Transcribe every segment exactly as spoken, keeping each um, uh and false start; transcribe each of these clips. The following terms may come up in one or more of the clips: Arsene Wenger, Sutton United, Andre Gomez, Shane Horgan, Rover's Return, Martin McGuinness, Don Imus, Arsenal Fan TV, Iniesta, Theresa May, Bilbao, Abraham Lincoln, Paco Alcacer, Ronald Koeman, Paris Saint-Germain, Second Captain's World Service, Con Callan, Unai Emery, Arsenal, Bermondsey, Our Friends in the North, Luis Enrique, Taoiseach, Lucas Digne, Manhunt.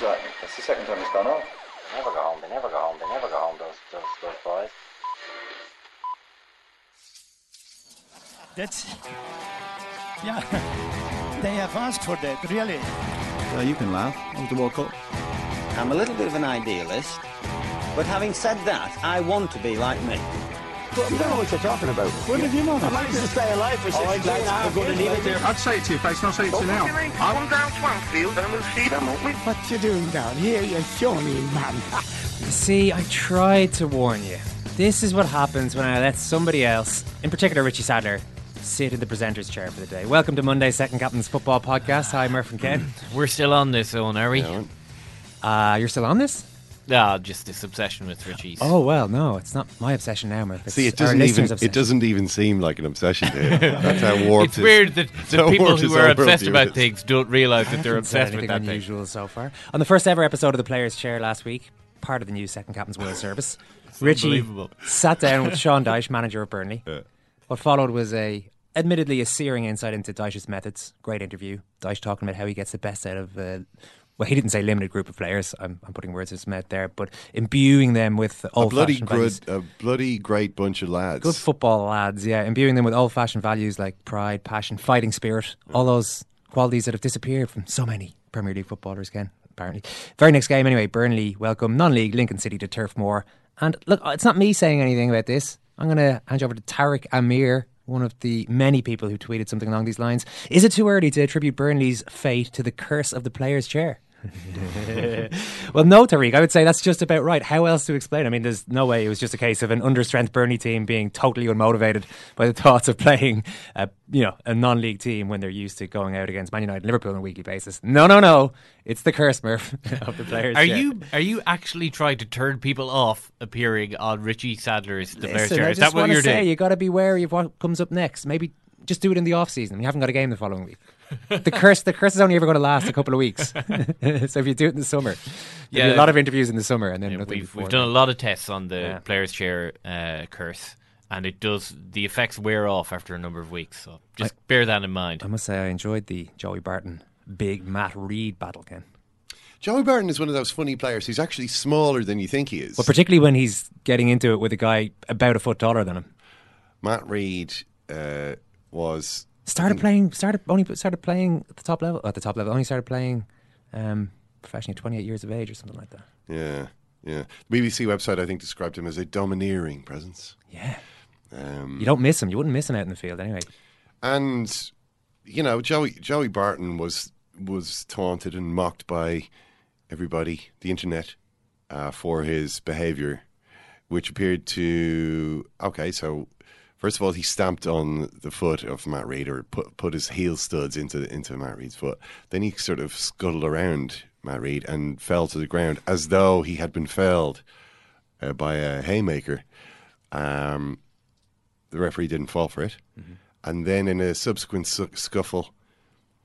Like, that's the second time it's gone off. They never go home, they never go home, they never go home, those, those, those boys. That's... Yeah, they have asked for that, really. Well, you can laugh. I want to walk up. I'm a little bit of an idealist, but having said that, I want to be like me. But you don't know what you're talking about. What have you known? I managed to stay alive for six days. I'm going to need it. I'd say it to your face, and I'll say it to you now. I'm down Swanfield and we'll see them, won't we? What you doing down here, you shawny man? See, I tried to warn you. This is what happens when I let somebody else, in particular Richie Sadler, sit in the presenter's chair for the day. Welcome to Monday's Second Captain's Football Podcast. Hi, Murph and Ken. We're still on this, Owen, are we? Yeah. Uh, you're still on this? No, just this obsession with Richie's. Oh, well, no, it's not my obsession now, Murph. It's See, it doesn't even obsession. It doesn't even seem like an obsession to him. That's how warped it's. It's weird that the people who are obsessed about things don't realise that they're obsessed with that thing. Unusual so far. On the first ever episode of the Players' Chair last week, part of the new Second Captain's World Service, Richie sat down with Sean Dyche, manager of Burnley. Yeah. What followed was a... admittedly a searing insight into Dyche's methods. Great interview. Dyche talking about how he gets the best out of... Uh, well, he didn't say limited group of players. I'm, I'm putting words in his mouth there, but imbuing them with old-fashioned values. A bloody great bunch of lads. Good football lads, yeah. Imbuing them with old-fashioned values like pride, passion, fighting spirit. Yeah. All those qualities that have disappeared from so many Premier League footballers again, apparently. Very next game, anyway, Burnley welcome non-league Lincoln City to Turf Moor. And look, it's not me saying anything about this. I'm going to hand you over to Tariq Amir, one of the many people who tweeted something along these lines. Is it too early to attribute Burnley's fate to the curse of the Players' Chair? Well, no, Tariq, I would say that's just about right. How else to explain? I mean, there's no way it was just a case of an understrength Burnley team being totally unmotivated by the thoughts of playing a, you know, a non-league team when they're used to going out against Man United and Liverpool on a weekly basis. No, no, no. It's the curse, Murph, of the Players' Chair. Are you are you actually trying to turn people off appearing on Richie Sadler's The Players' Chair? Is that what you're say, doing? You got to be wary of what comes up next. Maybe just do it in the off-season. You haven't got a game the following week. The curse the curse is only ever going to last a couple of weeks. So if you do it in the summer, yeah, a lot of interviews in the summer, and then yeah, nothing we've, we've done a lot of tests on the yeah. Players' Chair uh, curse, and it does the effects wear off after a number of weeks, so just I, bear that in mind. I must say I enjoyed the Joey Barton big Matt Rhead battle, Ken. Joey Barton is one of those funny players who's actually smaller than you think he is. Well, particularly when he's getting into it with a guy about a foot taller than him. Matt Rhead uh, was Started playing, started only started playing at the top level. At the top level, only started playing um, professionally at twenty-eight years of age or something like that. Yeah, yeah. The B B C website, I think, described him as a domineering presence. Yeah. Um, you don't miss him. You wouldn't miss him out in the field anyway. And, you know, Joey Joey Barton was was taunted and mocked by everybody, the internet, uh, for his behaviour, which appeared to... Okay, so... First of all, he stamped on the foot of Matt Rhead, or put put his heel studs into into Matt Rhead's foot. Then he sort of scuttled around Matt Rhead and fell to the ground as though he had been felled uh, by a haymaker. Um, the referee didn't fall for it. Mm-hmm. And then in a subsequent su- scuffle,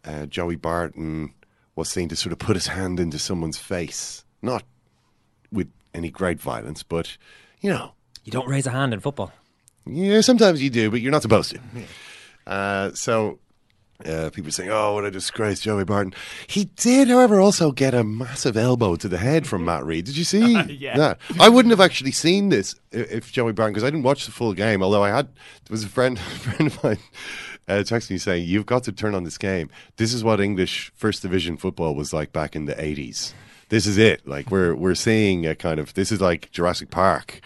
uh, Joey Barton was seen to sort of put his hand into someone's face. Not with any great violence, but, you know. You don't raise a hand in football. Yeah, sometimes you do, but you're not supposed to. Uh, so uh, people are saying, oh, what a disgrace, Joey Barton. He did, however, also get a massive elbow to the head from Matt Rhead. Did you see uh, yeah. that? I wouldn't have actually seen this if Joey Barton, because I didn't watch the full game, although I had, there was a friend, a friend of mine uh, texting me saying, you've got to turn on this game. This is what English First Division football was like back in the eighties. This is it. Like, we're, we're seeing a kind of, this is like Jurassic Park.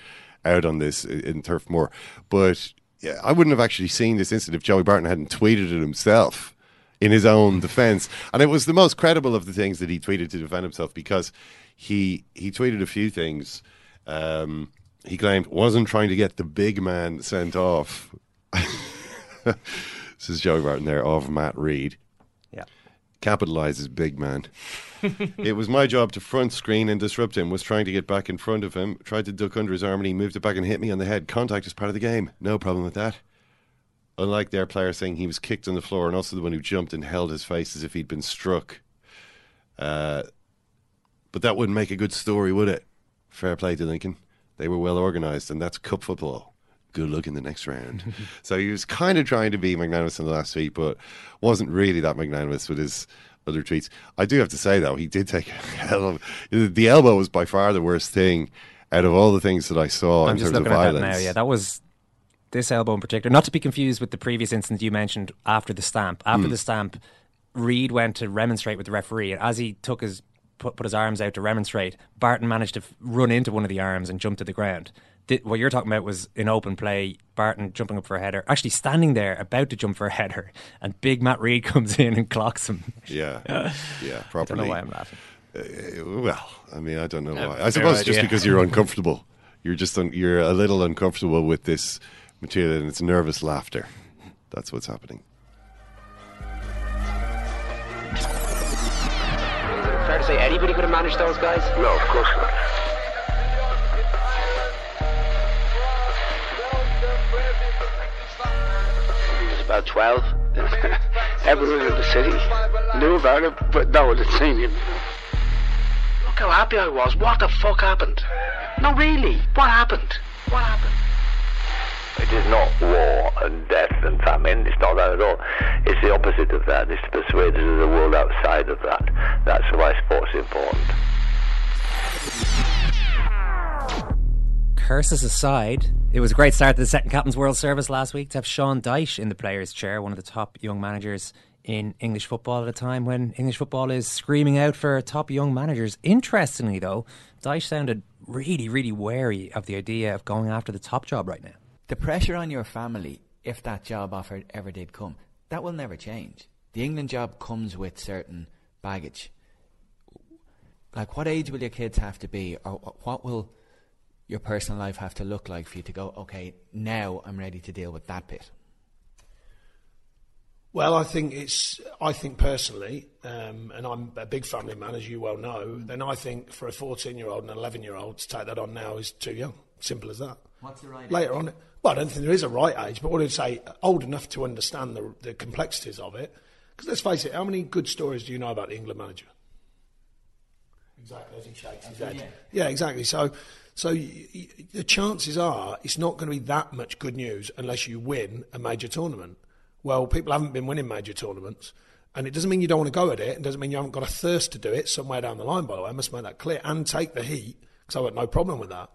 out on this in Turf Moor. But yeah, I wouldn't have actually seen this incident if Joey Barton hadn't tweeted it himself in his own defence. And it was the most credible of the things that he tweeted to defend himself, because he he tweeted a few things. Um, he claimed, wasn't trying to get the big man sent off. This is Joey Barton there, of Matt Rhead. Yeah. Capitalises big man. It was my job to front screen and disrupt him. Was trying to get back in front of him. Tried to duck under his arm and he moved it back and hit me on the head. Contact is part of the game. No problem with that. Unlike their player saying he was kicked on the floor, and also the one who jumped and held his face as if he'd been struck. Uh, but that wouldn't make a good story, would it? Fair play to Lincoln. They were well organised, and that's cup football. Good luck in the next round. So he was kind of trying to be magnanimous in the last tweet, but wasn't really that magnanimous with his other tweets. I do have to say, though, he did take a hell of... The elbow was by far the worst thing out of all the things that I saw I'm in terms of violence. I'm just looking at that now, yeah. That was... This elbow in particular, not to be confused with the previous incident you mentioned after the stamp. After mm. the stamp, Rhead went to remonstrate with the referee, and as he took his put, put his arms out to remonstrate, Barton managed to f- run into one of the arms and jump to the ground. Did, what you're talking about was in open play, Barton jumping up for a header, actually standing there about to jump for a header, and big Matt Rhead comes in and clocks him. Yeah, yeah, yeah, properly. I don't know why I'm laughing. Uh, well, I mean, I don't know uh, why. I suppose idea. just because you're uncomfortable. You're just un- you're a little uncomfortable with this material, and it's nervous laughter. That's what's happening. Fair to say anybody could have managed those guys? No, of course not. He was about twelve. Everyone in the city knew about him, but no one had seen him. Look how happy I was. What the fuck happened? No, really. What happened? What happened? It is not war and death and famine. It's not that at all. It's the opposite of that. It's to persuade us of the world outside of that. That's why sport's important. Curses aside, it was a great start to the Second Captain's World Service last week to have Sean Dyche in the Players' Chair, one of the top young managers in English football at a time when English football is screaming out for top young managers. Interestingly, though, Dyche sounded really, really wary of the idea of going after the top job right now. The pressure on your family, if that job offer ever did come, that will never change. The England job comes with certain baggage. Like, what age will your kids have to be, or what will your personal life have to look like for you to go, okay, now I'm ready to deal with that bit? Well, I think it's, I think personally, um, and I'm a big family man, as you well know, then I think for a fourteen-year-old and an eleven-year-old to take that on now is too young. Simple as that. What's the right age? Later on, well, I don't think there is a right age, but what I'd say, old enough to understand the, the complexities of it. Because let's face it, how many good stories do you know about the England manager? Exactly, as he shakes his head. Yeah. yeah, exactly. So, so y- y- the chances are it's not going to be that much good news unless you win a major tournament. Well, people haven't been winning major tournaments, and it doesn't mean you don't want to go at it, and doesn't mean you haven't got a thirst to do it somewhere down the line. By the way, I must make that clear, and take the heat, because I've got no problem with that.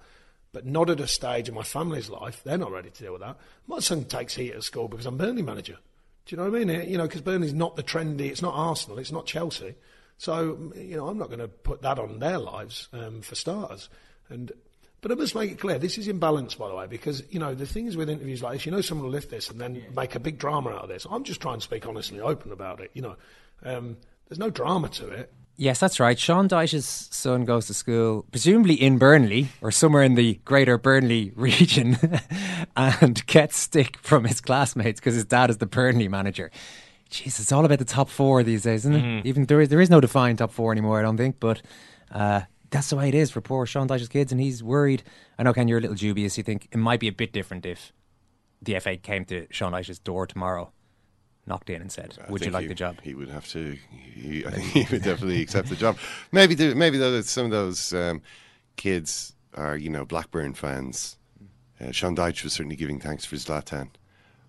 But not at a stage in my family's life. They're not ready to deal with that. My son takes heat at school because I'm Burnley manager. Do you know what I mean? You know, because Burnley's not the trendy, it's not Arsenal, it's not Chelsea. So, you know, I'm not going to put that on their lives, um, for starters. And But I must make it clear, this is imbalanced, by the way, because, you know, the thing is with interviews like this, you know someone will lift this and then yeah. make a big drama out of this. I'm just trying to speak honestly open about it, you know. Um, there's no drama to it. Yes, that's right. Sean Dyche's son goes to school, presumably in Burnley or somewhere in the greater Burnley region, and gets stick from his classmates because his dad is the Burnley manager. Jeez, it's all about the top four these days, isn't it? Mm. Even there is, there is no defined top four anymore, I don't think, but uh, that's the way it is for poor Sean Dyche's kids, and he's worried. I know, Ken, you're a little dubious. You think it might be a bit different if the F A came to Sean Dyche's door tomorrow, knocked in and said, would you like he, the job? He would have to. He, I think he would definitely accept the job. Maybe do, maybe though that some of those um, kids are, you know, Blackburn fans. Uh, Sean Dyche was certainly giving thanks for Zlatan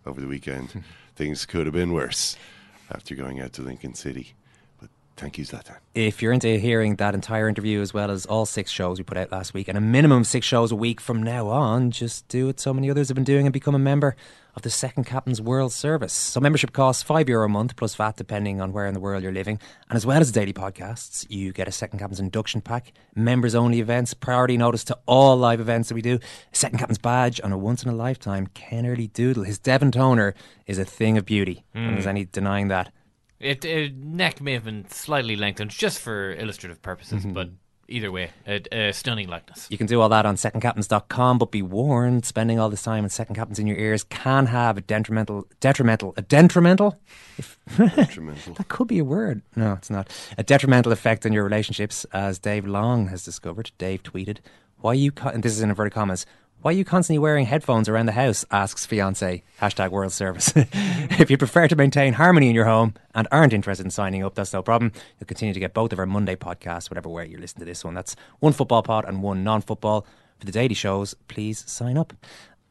over the weekend. Things could have been worse after going out to Lincoln City. But Thank you, Zlatan. If you're into hearing that entire interview as well as all six shows we put out last week and a minimum of six shows a week from now on, just do what so many others have been doing and become a member of the Second Captain's World Service. So membership costs five euro a month plus V A T depending on where in the world you're living. And as well as daily podcasts, you get a Second Captain's induction pack, members only events, priority notice to all live events that we do, a Second Captain's badge and a once in a lifetime Ken Early doodle. His Devon toner is a thing of beauty. Mm. And there's any denying that. It, it neck may have been slightly lengthened just for illustrative purposes, mm-hmm. but either way, a, a stunning likeness. You can do all that on second captains dot com, but be warned, spending all this time with Second Captains in your ears can have a detrimental, detrimental, a detrimental? If, detrimental. That could be a word. No, it's not. A detrimental effect on your relationships, as Dave Long has discovered. Dave tweeted, "Why you?" Con-? And this is in inverted commas. Why are you constantly wearing headphones around the house, asks fiancé, hashtag world service. If you prefer to maintain harmony in your home and aren't interested in signing up, that's no problem. You'll continue to get both of our Monday podcasts, whatever way you're listening to this one. That's one football pod and one non-football. For the daily shows, please sign up.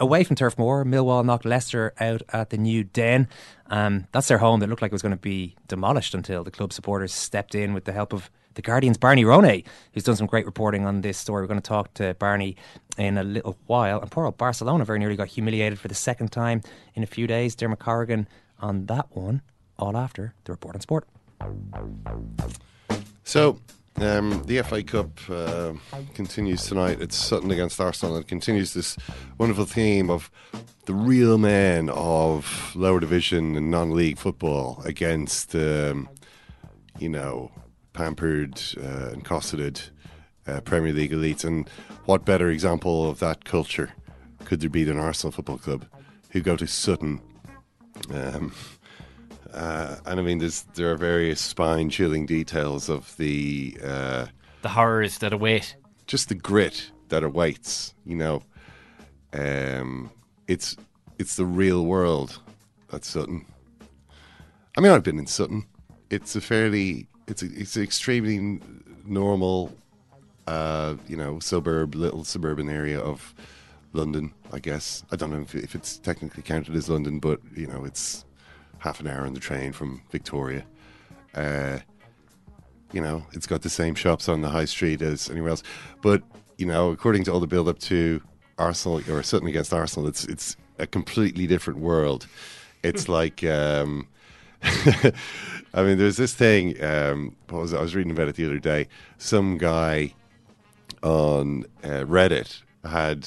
Away from Turf Moor, Millwall knocked Leicester out at the New Den. Um, that's their home that looked like it was going to be demolished until the club supporters stepped in with the help of The Guardian's Barney Ronay, who's done some great reporting on this story. We're going to talk to Barney in a little while. And poor old Barcelona very nearly got humiliated for the second time in a few days. Dermot Corrigan on that one, all after the report on sport. So, um, the F A Cup uh, continues tonight. It's Sutton against Arsenal. It continues this wonderful theme of the real men of lower division and non-league football against, um, you know... pampered uh, and cosseted uh, Premier League elites. And what better example of that culture could there be than Arsenal Football Club, who go to Sutton? Um, uh, and I mean, there's, there are various spine-chilling details of the... Uh, the horrors that await. Just the grit that awaits, you know. Um, it's, it's the real world at Sutton. I mean, I've been in Sutton. It's a fairly... It's a, it's an extremely normal, uh, you know, suburb, little suburban area of London, I guess. I don't know if, if it's technically counted as London, but, you know, it's half an hour on the train from Victoria. Uh, you know, it's got the same shops on the high street as anywhere else. But, you know, according to all the build-up to Arsenal, or certainly against Arsenal, it's, it's a completely different world. It's like... Um, I mean, there's this thing. Um, what was it? I was reading about it the other day. Some guy on uh, Reddit had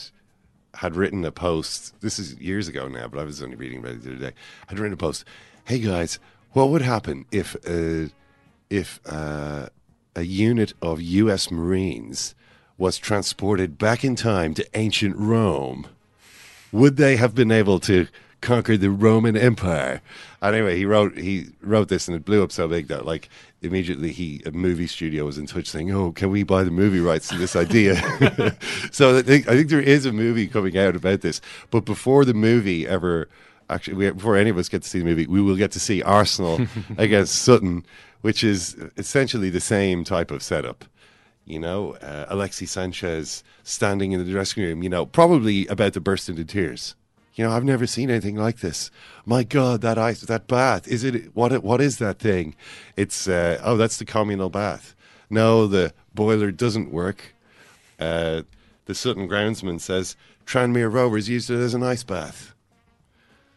had written a post. This is years ago now, but I was only reading about it the other day. Had written a post. Hey guys, what would happen if uh, if uh, a unit of U S Marines was transported back in time to ancient Rome? Would they have been able to conquered the Roman Empire? Anyway, he wrote he wrote this and it blew up so big that, like, immediately he a movie studio was in touch saying, oh, can we buy the movie rights to this idea? So I think, I think there is a movie coming out about this, but before the movie ever actually we, before any of us get to see the movie, we will get to see Arsenal against Sutton, which is essentially the same type of setup. You know, uh, Alexis Sanchez standing in the dressing room, you know, probably about to burst into tears. You know, I've never seen anything like this. My God, that ice, that bath. Is it, what, what is that thing? It's, uh, oh, that's the communal bath. No, the boiler doesn't work. Uh, the Sutton groundsman says, Tranmere Rovers used it as an ice bath.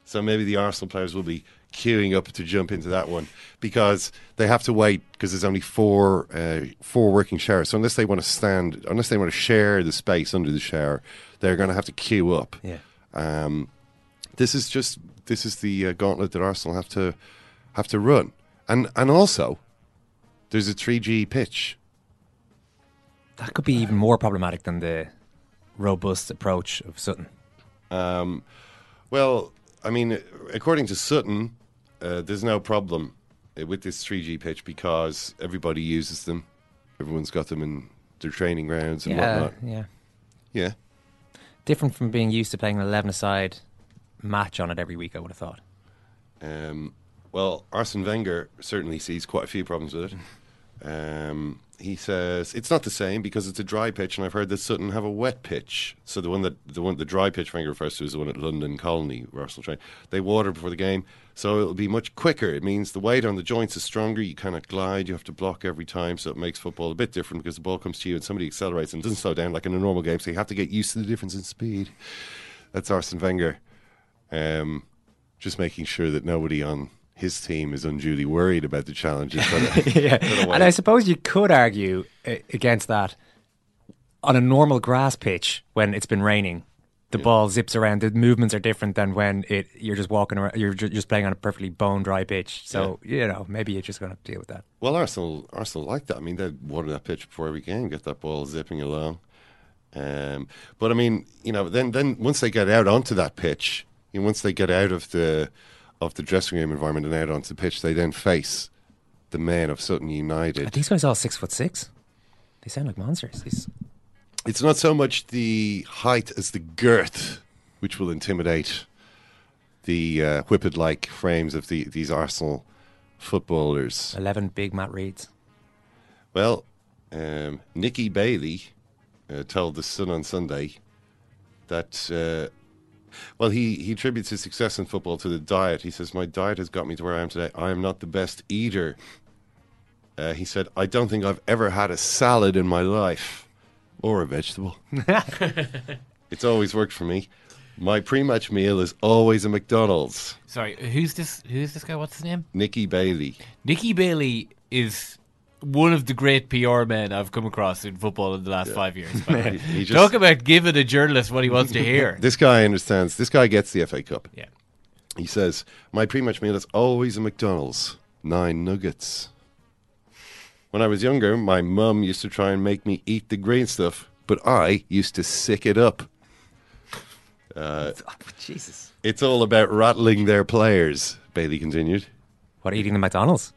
So maybe the Arsenal players will be queuing up to jump into that one, because they have to wait, because there's only four uh, four working showers. So unless they want to stand, unless they want to share the space under the shower, they're going to have to queue up. Yeah. Um, this is just this is the uh, gauntlet that Arsenal have to have to run, and and also there's a three G pitch that could be even more problematic than the robust approach of Sutton. Um, well, I mean, according to Sutton, uh, there's no problem with this three G pitch because everybody uses them. Everyone's got them in their training grounds and yeah, whatnot. Yeah, yeah. Different from being used to playing an eleven-a-side match on it every week, I would have thought. Um, well, Arsene Wenger certainly sees quite a few problems with it. Um, he says it's not the same because it's a dry pitch, and I've heard that Sutton have a wet pitch. So the one that the one the dry pitch Wenger refers to is the one at London Colony, where Arsenal train. They water before the game, so it'll be much quicker. It means the weight on the joints is stronger. You kind of glide. You have to block every time, so it makes football a bit different because the ball comes to you and somebody accelerates and doesn't slow down like in a normal game. So you have to get used to the difference in speed. That's Arsene Wenger, um, just making sure that nobody on his team is unduly worried about the challenges. Yeah. And I suppose you could argue against that on a normal grass pitch when it's been raining. The yeah. ball zips around. The movements are different than when it you're just walking around. You're ju- just playing on a perfectly bone dry pitch. So yeah. you know maybe you're just going to have to deal with that. Well, Arsenal, Arsenal like that. I mean, they water that pitch before every game, get that ball zipping along. Um, but I mean, you know, then then once they get out onto that pitch, you know, once they get out of the of the dressing room environment and out onto the pitch, they then face the men of Sutton United. Are these guys all six foot six? They sound like monsters. These. It's not so much the height as the girth, which will intimidate the uh, whippet-like frames of the, these Arsenal footballers. Eleven big Matt Rheads. Well, um, Nicky Bailey uh, told The Sun on Sunday that... Uh, Well, he, he attributes his success in football to the diet. He says, my diet has got me to where I am today. I am not the best eater. Uh, he said, I don't think I've ever had a salad in my life. Or a vegetable. It's always worked for me. My pre-match meal is always a McDonald's. Sorry, who's this Who's this guy? What's his name? Nicky Bailey. Nicky Bailey is one of the great P R men I've come across in football in the last yeah. five years. he, he just, Talk about giving a journalist what he wants to hear. This guy understands. This guy gets the F A Cup. Yeah. He says, my pre-match meal is always a McDonald's. Nine nuggets. When I was younger, my mum used to try and make me eat the green stuff, but I used to sick it up. Uh, Jesus. It's all about rattling their players, Bailey continued. What, eating the McDonald's?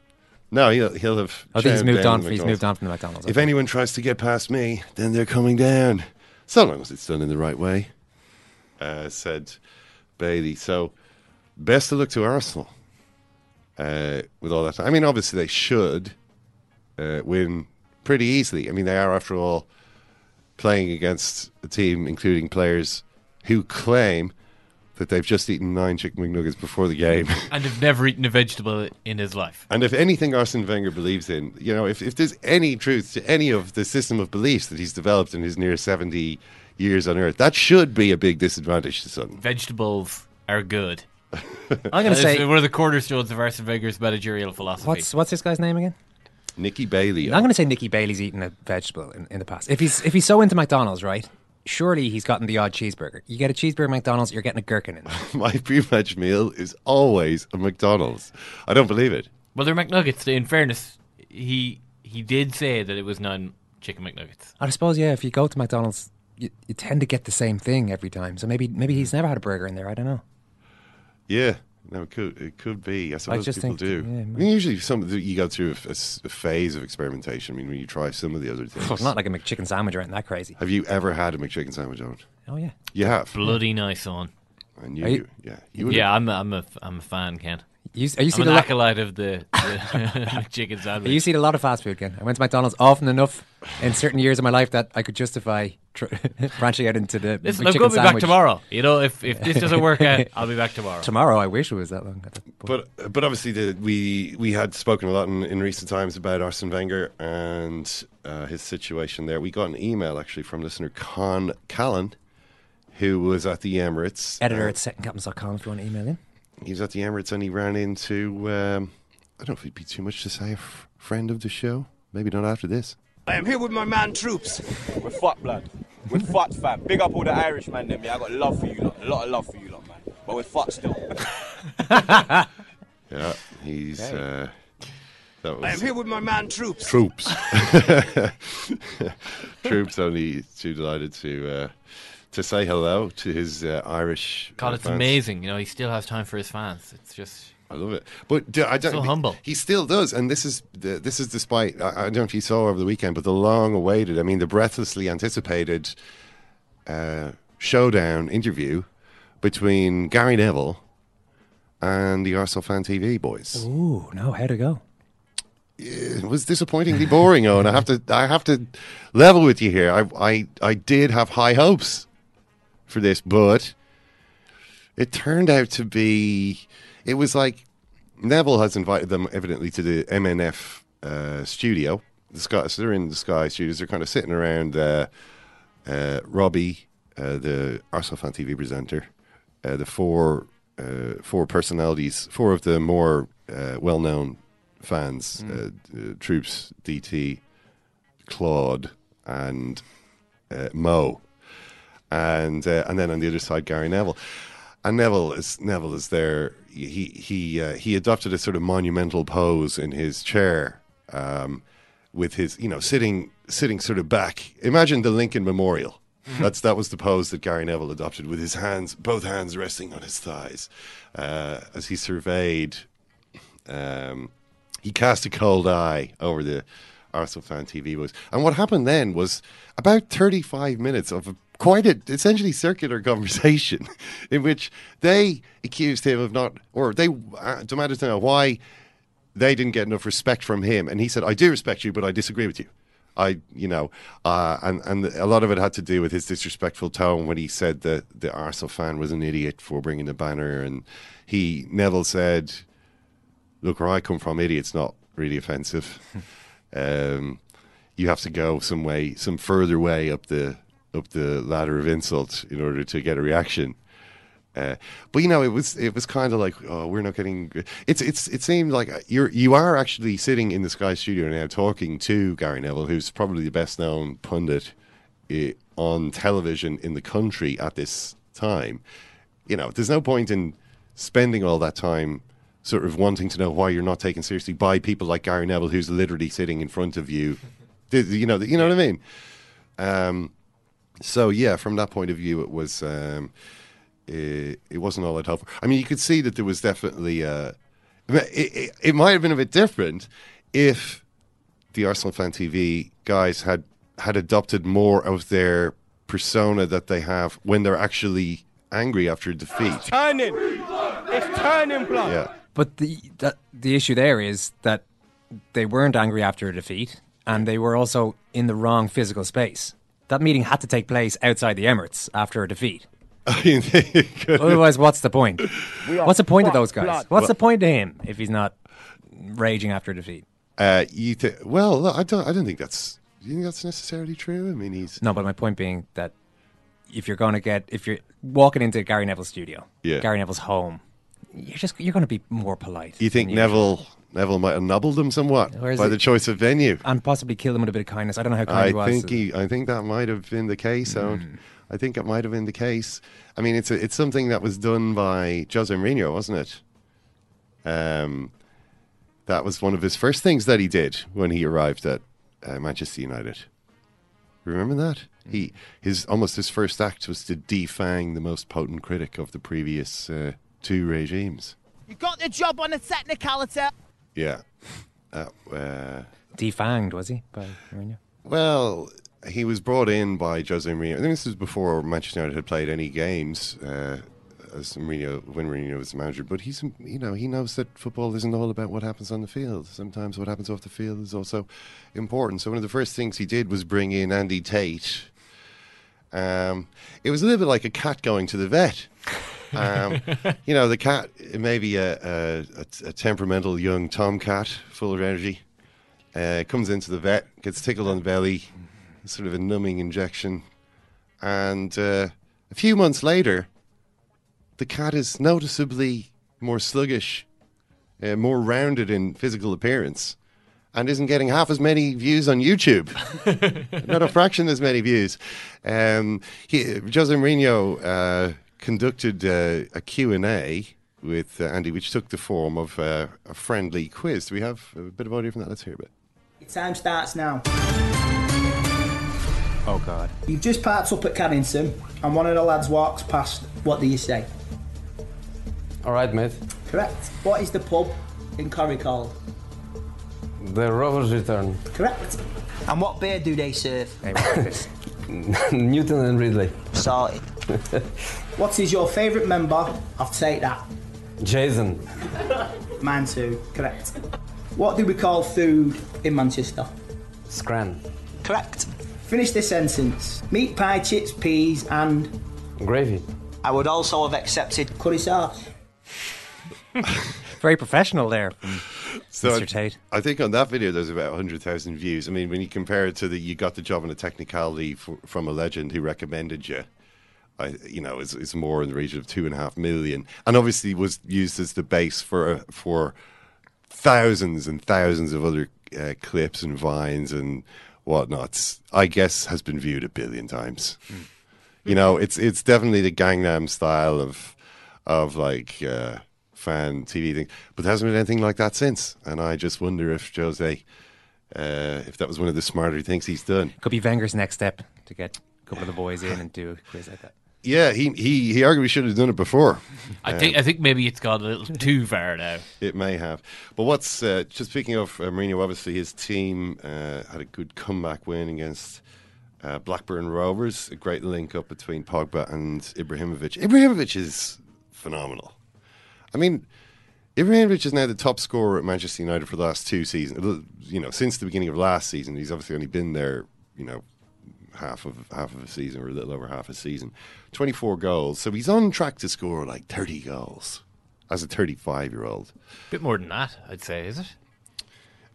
No, he'll, he'll have... Oh, he's moved on. He's moved on from the McDonald's. If okay. anyone tries to get past me, then they're coming down. So long as it's done in the right way, uh, said Bailey. So, best of luck to Arsenal uh, with all that. I mean, obviously they should uh, win pretty easily. I mean, they are, after all, playing against a team, including players who claim that they've just eaten nine chicken McNuggets before the game. And have never eaten a vegetable in his life. And if anything Arsene Wenger believes in, you know, if, if there's any truth to any of the system of beliefs that he's developed in his near seventy years on earth, that should be a big disadvantage to Sutton. Vegetables are good. I'm going to say... One of the cornerstones of Arsene Wenger's managerial philosophy. What's, what's this guy's name again? Nicky Bailey. I'm going to say Nicky Bailey's eaten a vegetable in, in the past. If he's If he's so into McDonald's, right... Surely he's gotten the odd cheeseburger. You get a cheeseburger at McDonald's, you're getting a gherkin in there. My pre-match meal is always a McDonald's. I don't believe it. Well, they're McNuggets. In fairness, he he did say that it was non-chicken McNuggets. I suppose, yeah, if you go to McDonald's, you, you tend to get the same thing every time. So maybe maybe he's never had a burger in there. I don't know. Yeah. No, it could it could be. I suppose I just people think, do. Yeah, I mean, usually, some you go through a, a, a phase of experimentation. I mean, when you try some of the other things, it's not like a McChicken sandwich or anything that crazy. Have you ever had a McChicken sandwich, Owen? Oh yeah, you have. Bloody nice, Owen. And you, you, yeah, you yeah. I'm, I'm a, I'm a fan, Ken. You, are you I'm an a acolyte of the, the McChicken sandwich. You see a lot of fast food, Ken. I went to McDonald's often enough in certain years of my life that I could justify tr- branching out into the Listen, McChicken sandwich. Listen, I'm going to be back tomorrow. You know, if, if this doesn't work out, I'll be back tomorrow. Tomorrow, I wish it was that long. But but obviously, the, we we had spoken a lot in, in recent times about Arsene Wenger and uh, his situation there. We got an email, actually, from listener Con Callan, who was at the Emirates. Editor uh, at second captains dot com if you want to email him. He was at the Emirates and he ran into, um, I don't know if it'd be too much to say, a f- friend of the show. Maybe not after this. I am here with my man Troops. We're fucked, blood. We're fucked, fam. Big up all the Irish man, them. Yeah, I got love for you lot. A lot of love for you lot, man. But we're fucked still. Yeah, he's... Uh, that was I am here with my man Troops. Troops. Troops only too delighted to... Uh, to say hello to his uh, Irish God, uh, it's fans. Amazing. You know, he still has time for his fans. It's just... I love it. But do, I don't, so he, humble. He still does. And this is the, this is despite... I, I don't know if you saw over the weekend, but the long-awaited, I mean, the breathlessly anticipated uh, showdown interview between Gary Neville and the Arsenal Fan T V boys. Ooh, no, how'd it go? it was disappointingly boring, Owen. I have to I have to level with you here. I, I, I did have high hopes for this, but it turned out to be... It was like Neville has invited them, evidently, to the M N F uh, studio. The Sky, so they're in the Sky studios. They're kind of sitting around uh, uh, Robbie, uh, the Arsenal Fan T V presenter, uh, the four uh, four personalities, four of the more uh, well-known fans, mm. uh, uh, Troops, D T, Claude, and uh, Mo. And uh, and then on the other side, Gary Neville. And Neville is Neville is there. He he uh, he adopted a sort of monumental pose in his chair, um, with his you know sitting sitting sort of back. Imagine the Lincoln Memorial. That's that was the pose that Gary Neville adopted, with his hands, both hands resting on his thighs, uh, as he surveyed. Um, he cast a cold eye over the Arsenal Fan T V boys. And what happened then was about thirty-five minutes of a quite a essentially circular conversation in which they accused him of not, or they uh, demanded to know why they didn't get enough respect from him. And he said, I do respect you, but I disagree with you. I, you know, uh, and, and a lot of it had to do with his disrespectful tone when he said that the Arsenal fan was an idiot for bringing the banner. And he, Neville said, look, where I come from, idiot's not really offensive. um, you have to go some way, some further way up the, up the ladder of insult in order to get a reaction. Uh, but, you know, it was it was kind of like, oh, we're not getting... It's it's It seemed like you are you are actually sitting in the Sky studio now talking to Gary Neville, who's probably the best-known pundit uh, on television in the country at this time. You know, there's no point in spending all that time sort of wanting to know why you're not taken seriously by people like Gary Neville, who's literally sitting in front of you. You know, you know what I mean? Um... So yeah, from that point of view, it was um, it, it wasn't all that helpful. I mean, you could see that there was definitely uh, it, it, it might have been a bit different if the Arsenal Fan T V guys had had adopted more of their persona that they have when they're actually angry after defeat. It's turning, it's turning blood. Yeah, but the that, the issue there is that they weren't angry after a defeat, and they were also in the wrong physical space. That meeting had to take place outside the Emirates after a defeat. Otherwise, what's the point? What's the point of those guys? Blood. What's well, the point of him if he's not raging after a defeat? Uh, you th- well, look, I don't. I don't think that's. Do you think that's necessarily true? I mean, he's no. But my point being that if you're going to get, if you're walking into Gary Neville's studio, yeah. Gary Neville's home, you're just you're going to be more polite. You think Neville? Usual. Neville might have nubbled them somewhat by it? The choice of venue. And possibly killed them with a bit of kindness. I don't know how kind I he was. Think he, I think that might have been the case. Mm. I think it might have been the case. I mean, it's a, it's something that was done by Jose Mourinho, wasn't it? Um, that was one of his first things that he did when he arrived at uh, Manchester United. Remember that? Mm. He his Almost his first act was to defang the most potent critic of the previous uh, two regimes. You got the job on a technicality. Yeah, uh, uh, defanged was he by Mourinho? Well, he was brought in by Jose Mourinho. I think this was before Manchester United had played any games uh, as Mourinho when Mourinho was the manager. But he's you know he knows that football isn't all about what happens on the field. Sometimes what happens off the field is also important. So one of the first things he did was bring in Andy Tate. Um, it was a little bit like a cat going to the vet. um, you know, the cat, maybe a, a, a temperamental young tomcat, full of energy, uh, comes into the vet, gets tickled on the belly, sort of a numbing injection. And uh, a few months later, the cat is noticeably more sluggish, uh, more rounded in physical appearance, and isn't getting half as many views on YouTube. Not a fraction as many views. Um, he, Jose Mourinho... Uh, conducted uh, a Q and A with uh, Andy, which took the form of uh, a friendly quiz. Do we have a bit of audio from that? Let's hear a bit. Your time starts now. Oh, God. You've just parked up at Caddington, and one of the lads walks past. What do you say? All right, mate. Correct. What is the pub in Corrie called? The Rover's Return. Correct. And what beer do they serve? Hey, Newton and Ridley. Sorted. What is your favourite member? I'll take that. Jason. Mine too, correct. What do we call food in Manchester? Scran. Correct. Finish the sentence. Meat pie, chips, peas and... Gravy. I would also have accepted curry sauce. Very professional there from so Mister Tate. I think on that video there's about one hundred thousand views. I mean, when you compare it to the you got the job on a technicality for, from a legend who recommended you, I, you know, it's, it's more in the region of two and a half million. And obviously was used as the base for for thousands and thousands of other uh, clips and vines and whatnot. I guess has been viewed a billion times. Mm. You know, it's it's definitely the Gangnam style of of like uh, fan T V thing, but there hasn't been anything like that since. And I just wonder if Jose, uh, if that was one of the smarter things he's done. Could be Wenger's next step to get a couple of the boys in and do a quiz like that. Yeah, he he he arguably should have done it before. I um, think I think maybe it's gone a little too far now. It may have. But what's uh, just speaking of uh, Mourinho, obviously his team uh, had a good comeback win against uh, Blackburn Rovers. A great link up between Pogba and Ibrahimovic. Ibrahimovic is phenomenal. I mean, Ibrahimovic is now the top scorer at Manchester United for the last two seasons. You know, since the beginning of last season, he's obviously only been there. You know. half of half of a season or a little over half a season, twenty-four goals, so he's on track to score like thirty goals as a thirty-five year old. A bit more than that, I'd say, is it?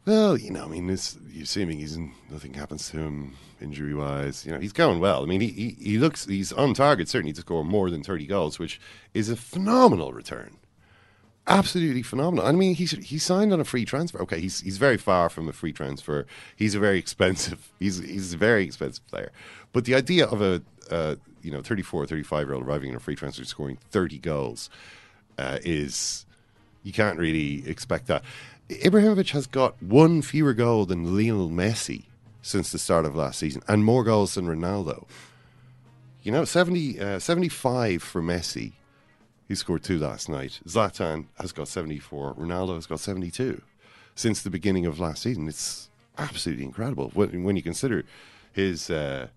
Well, you know, I mean, it's, you're assuming he's in, nothing happens to him injury wise, you know, he's going well. I mean, he, he, he looks he's on target certainly to score more than thirty goals, which is a phenomenal return. Absolutely phenomenal. I mean, he's he signed on a free transfer. Okay, he's he's very far from a free transfer. He's a very expensive. He's he's a very expensive player. But the idea of a uh, you know thirty-four, thirty-five year old arriving in a free transfer scoring thirty goals uh, is you can't really expect that. Ibrahimovic has got one fewer goal than Lionel Messi since the start of last season, and more goals than Ronaldo. You know, seventy, uh, seventy-five for Messi. He scored two last night. Zlatan has got seventy-four. Ronaldo has got seventy-two since the beginning of last season. It's absolutely incredible when, when you consider his, uh,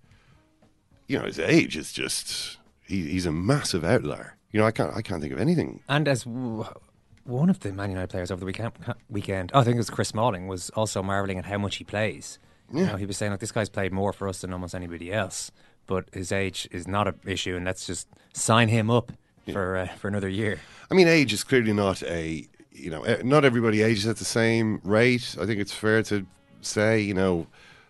you know, his age. It's just he, he's a massive outlier. You know, I can't I can't think of anything. And as w- one of the Man United players over the weekend, weekend, I think it was Chris Smalling, was also marvelling at how much he plays. Yeah. You know, he was saying like this guy's played more for us than almost anybody else, but his age is not an issue, and let's just sign him up. For uh, for another year. I mean, age is clearly not a, you know, not everybody ages at the same rate. I think it's fair to say, you know,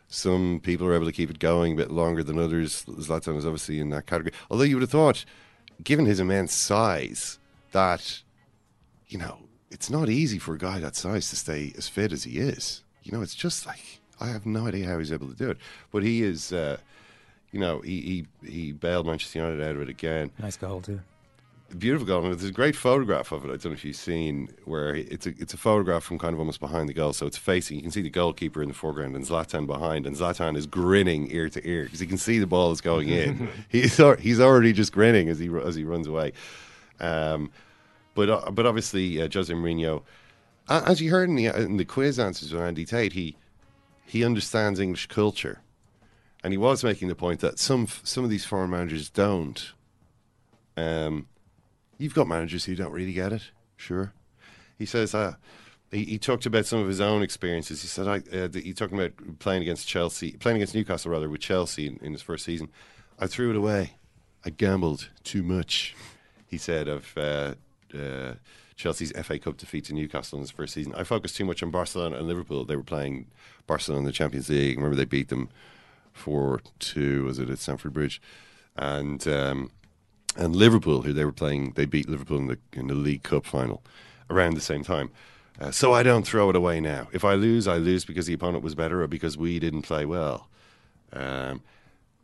some people are able to keep it going a bit longer than others. Zlatan is obviously in that category. Although you would have thought, given his immense size, that, you know, it's not easy for a guy that size to stay as fit as he is. You know, it's just like, I have no idea how he's able to do it. But he is, uh, you know, he, he, he bailed Manchester United out of it again. Nice goal, too. Beautiful goal. And there's a great photograph of it. I don't know if you've seen where it's a it's a photograph from kind of almost behind the goal. So it's facing. You can see the goalkeeper in the foreground and Zlatan behind, and Zlatan is grinning ear to ear because he can see the ball is going in. he's he's already just grinning as he as he runs away. Um, but uh, but obviously uh, Jose Mourinho, as you heard in the in the quiz answers with Andy Tate, he he understands English culture, and he was making the point that some some of these foreign managers don't. Um. You've got managers who don't really get it, sure. He says, uh, he, he talked about some of his own experiences. He said, I, uh, the, he talked about playing against Chelsea, playing against Newcastle, rather, with Chelsea in, in his first season. I threw it away. I gambled too much, he said, of uh, uh, Chelsea's F A Cup defeat to Newcastle in his first season. I focused too much on Barcelona and Liverpool. They were playing Barcelona in the Champions League. Remember, they beat them four two, was it, at Stamford Bridge? And... Um, And Liverpool, who they were playing, they beat Liverpool in the in the League Cup final around the same time. Uh, so I don't throw it away now. If I lose, I lose because the opponent was better or because we didn't play well. Um,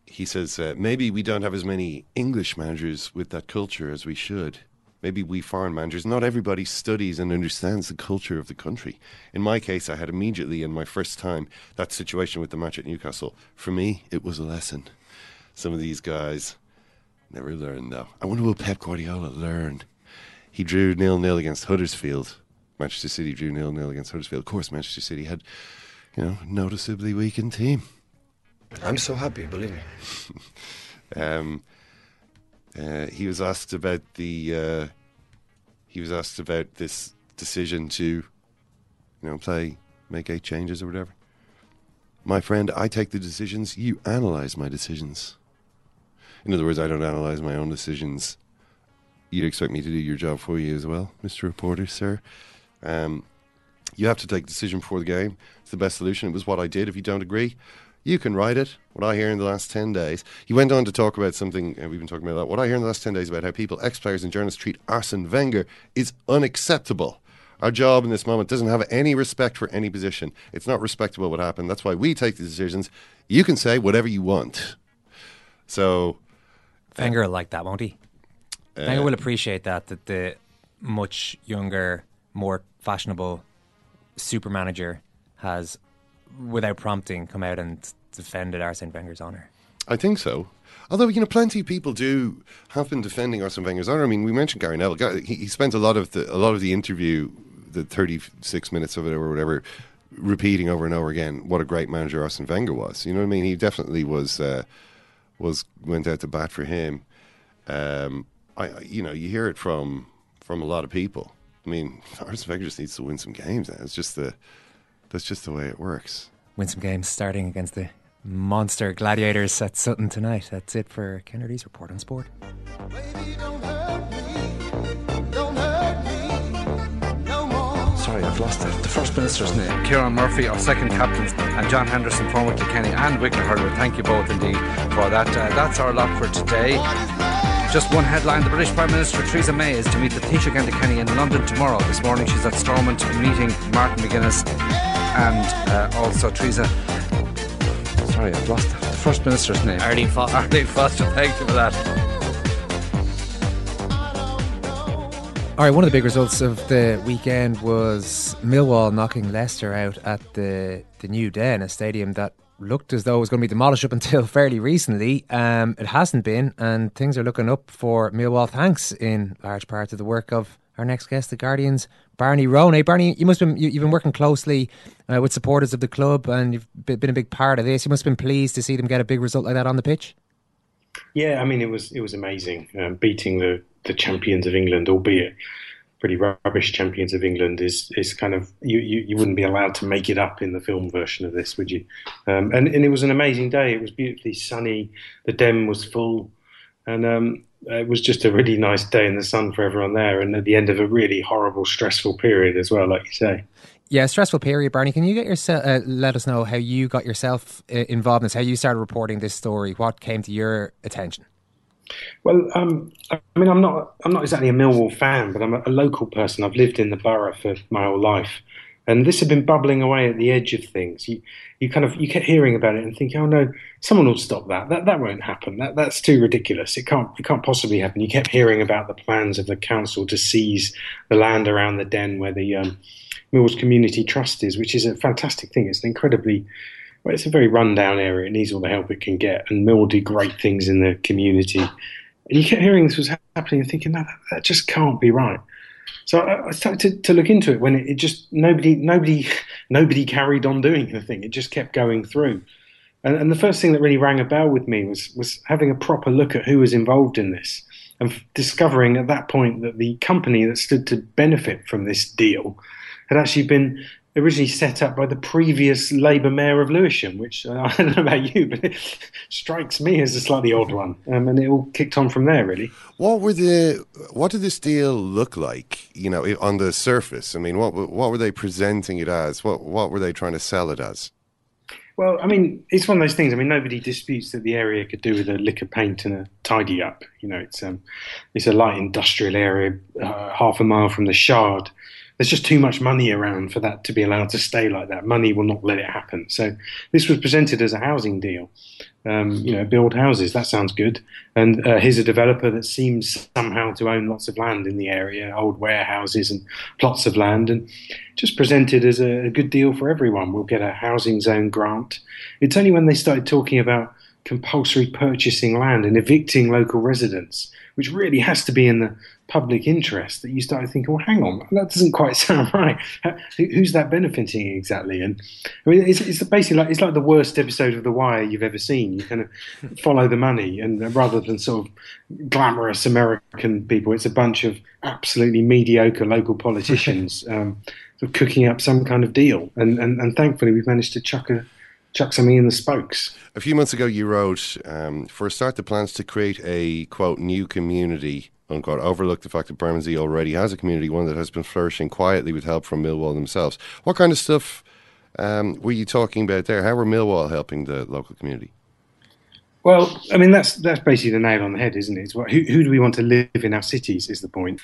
he says, uh, maybe we don't have as many English managers with that culture as we should. Maybe we foreign managers, not everybody studies and understands the culture of the country. In my case, I had immediately in my first time that situation with the match at Newcastle. For me, it was a lesson. Some of these guys... never learned, though. I wonder will Pep Guardiola learn? He drew nil-nil against Huddersfield. Manchester City drew nil-nil against Huddersfield. Of course, Manchester City had, you know, noticeably weakened team. I'm so happy, believe me. um, uh, he was asked about the. Uh, he was asked about this decision to, you you know, play, make eight changes or whatever. My friend, I take the decisions. You analyse my decisions. In other words, I don't analyse my own decisions. You'd expect me to do your job for you as well, Mister Reporter, sir. Um, you have to take a decision before the game. It's the best solution. It was what I did. If you don't agree, you can write it. What I hear in the last ten days. He went on to talk about something, uh, we've been talking about that. What I hear in the last ten days about how people, ex-players and journalists, treat Arsene Wenger is unacceptable. Our job in this moment doesn't have any respect for any position. It's not respectable what happened. That's why we take the decisions. You can say whatever you want. So Wenger will like that, won't he? Uh, Wenger will appreciate that, that the much younger, more fashionable super manager has, without prompting, come out and defended Arsene Wenger's honour. I think so. Although, you know, plenty of people do have been defending Arsene Wenger's honour. I mean, we mentioned Gary Neville. He, he spends a lot of the a lot of the interview, the thirty-six minutes of it or whatever, repeating over and over again what a great manager Arsene Wenger was. You know what I mean? He definitely was uh, was went out to bat for him. Um, I you know you hear it from from a lot of people. I mean, Arsene Wenger just needs to win some games. Now. It's just the that's just the way it works. Win some games, starting against the monster Gladiators at Sutton tonight. That's it for Kennedy's Report on Sport. Baby, don't hurt me. Don't hurt me. No more. Sorry, I've lost it. The First Minister's name. Kieran Murphy, our second captains, and John Henderson, former Kilkenny and Wicklow hurler. Thank you both indeed for that. Uh, that's our lot for today. Just one headline, the British Prime Minister Theresa May is to meet the Taoiseach Enda Kenny in London tomorrow. This morning she's at Stormont meeting Martin McGuinness and uh, also Theresa... Sorry, I've lost the First Minister's name. Arlene Foster. Arlene Foster, thank you for that. Alright, one of the big results of the weekend was Millwall knocking Leicester out at the, the New Den, a stadium that looked as though it was going to be demolished up until fairly recently. Um, it hasn't been, and things are looking up for Millwall, thanks in large part to the work of our next guest, the Guardian's Barney Ronay. Barney, you must have been, you, you've been working closely uh, with supporters of the club, and you've been a big part of this. You must have been pleased to see them get a big result like that on the pitch. Yeah, I mean, it was it was amazing. Um, beating the, the champions of England, albeit pretty rubbish champions of England, is is kind of, you, you, you wouldn't be allowed to make it up in the film version of this, would you? Um, and, and it was an amazing day. It was beautifully sunny. The Den was full. And um, it was just a really nice day in the sun for everyone there, and at the end of a really horrible, stressful period as well, like you say. Yeah, stressful period, Barney. Can you get yourself, uh, let us know how you got yourself uh, involved in this, how you started reporting this story, what came to your attention? Well, um, I mean, I'm not I'm not exactly a Millwall fan, but I'm a, a local person. I've lived in the borough for my whole life. And this had been bubbling away at the edge of things. You, you kind of, you kept hearing about it and thinking, oh no, someone will stop that. That that won't happen. That that's too ridiculous. It can't, it can't possibly happen. You kept hearing about the plans of the council to seize the land around the Den where the um, Millwall Community Trust is, which is a fantastic thing. It's an incredibly, well, it's a very rundown area. It needs all the help it can get. And Millwall do great things in the community. And you kept hearing this was happening and thinking, no, that, that just can't be right. So I started to, to look into it when it, it just nobody, nobody, nobody carried on doing the thing. It just kept going through, and, and the first thing that really rang a bell with me was was having a proper look at who was involved in this, and f- discovering at that point that the company that stood to benefit from this deal had actually been originally set up by the previous Labour mayor of Lewisham, which uh, I don't know about you, but it strikes me as a slightly odd one. Um, and it all kicked on from there, really. What were the? What did this deal look like? You know, on the surface, I mean, what what were they presenting it as? What what were they trying to sell it as? Well, I mean, it's one of those things. I mean, nobody disputes that the area could do with a lick of paint and a tidy up. You know, it's um, it's a light industrial area, uh, half a mile from the Shard. There's just too much money around for that to be allowed to stay like that. Money will not let it happen. So this was presented as a housing deal. Um, you know, build houses, that sounds good. And uh, here's a developer that seems somehow to own lots of land in the area, old warehouses and plots of land, and just presented as a, a good deal for everyone. We'll get a housing zone grant. It's only when they started talking about compulsory purchasing land and evicting local residents, which really has to be in the public interest, that you started thinking, well, hang on, that doesn't quite sound right. Who's that benefiting exactly? And I mean, it's, it's basically like, it's like the worst episode of The Wire you've ever seen. You kind of follow the money, and rather than sort of glamorous American people, it's a bunch of absolutely mediocre local politicians um, sort of cooking up some kind of deal. And, and, and thankfully, we've managed to chuck a, chuck something in the spokes. A few months ago, you wrote, um, for a start, the plans to create a, quote, new community, unquote, overlook the fact that Bermondsey already has a community, one that has been flourishing quietly with help from Millwall themselves. What kind of stuff um, were you talking about there? How were Millwall helping the local community? Well, I mean, that's that's basically the nail on the head, isn't it? It's what, who, who do we want to live in our cities is the point.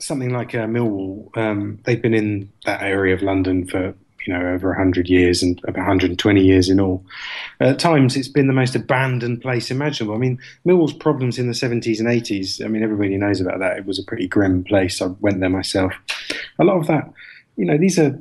Something like uh, Millwall, um, they've been in that area of London for, you know, over one hundred years and about one hundred twenty years in all. At times, it's been the most abandoned place imaginable. I mean, Millwall's problems in the seventies and eighties, I mean, everybody knows about that. It was a pretty grim place. I went there myself. A lot of that, you know, these are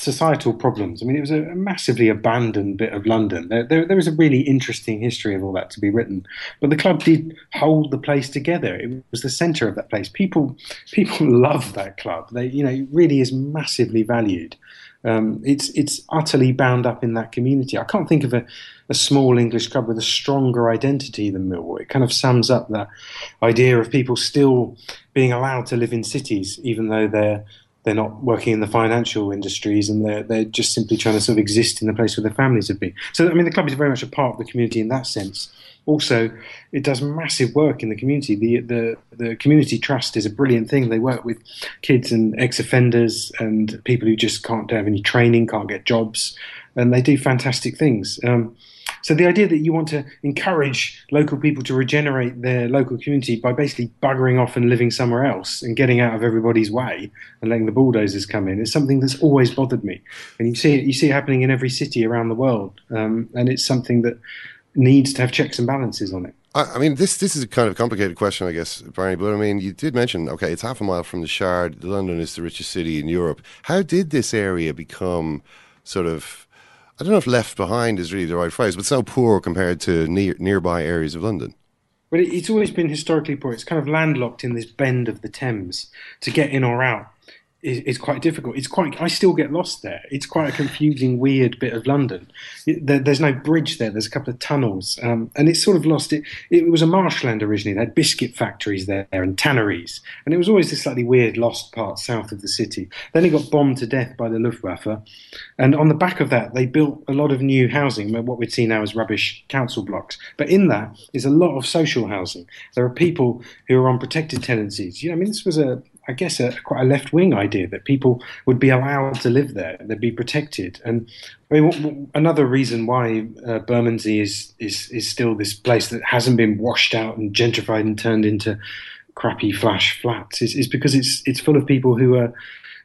societal problems. I mean, it was a massively abandoned bit of London. There, there, there was a really interesting history of all that to be written. But the club did hold the place together. It was the centre of that place. People, people love that club. They, you know, it really is massively valued. Um, it's it's utterly bound up in that community. I can't think of a, a small English club with a stronger identity than Millwall. It kind of sums up that idea of people still being allowed to live in cities, even though they're they're not working in the financial industries and they're, they're just simply trying to sort of exist in the place where their families have been. So, I mean, the club is very much a part of the community in that sense. Also, it does massive work in the community. The, the the community trust is a brilliant thing. They work with kids and ex-offenders and people who just can't have any training, can't get jobs, and they do fantastic things. Um, so the idea that you want to encourage local people to regenerate their local community by basically buggering off and living somewhere else and getting out of everybody's way and letting the bulldozers come in is something that's always bothered me. And you see it, you see it happening in every city around the world, um, and it's something that needs to have checks and balances on it. I mean, this this is a kind of complicated question, I guess, Barney, but I mean, you did mention, okay, it's half a mile from the Shard, London is the richest city in Europe. How did this area become sort of, I don't know if left behind is really the right phrase, but so poor compared to near, nearby areas of London? Well, it's always been historically poor. It's kind of landlocked in this bend of the Thames. To get in or out is quite difficult. It's quite. I still get lost there. It's quite a confusing, weird bit of London. It, there, there's no bridge there. There's a couple of tunnels, um, and it's sort of lost. It, it was a marshland originally. They had biscuit factories there and tanneries, and it was always this slightly weird, lost part south of the city. Then it got bombed to death by the Luftwaffe, and on the back of that, they built a lot of new housing, what we'd see now as rubbish council blocks. But in that is a lot of social housing. There are people who are on protected tenancies. You know, I mean, this was a I guess a, quite a left-wing idea that people would be allowed to live there, they'd be protected. And I mean, w- w- another reason why uh, Bermondsey is, is is still this place that hasn't been washed out and gentrified and turned into crappy flash flats is, is because it's it's full of people who are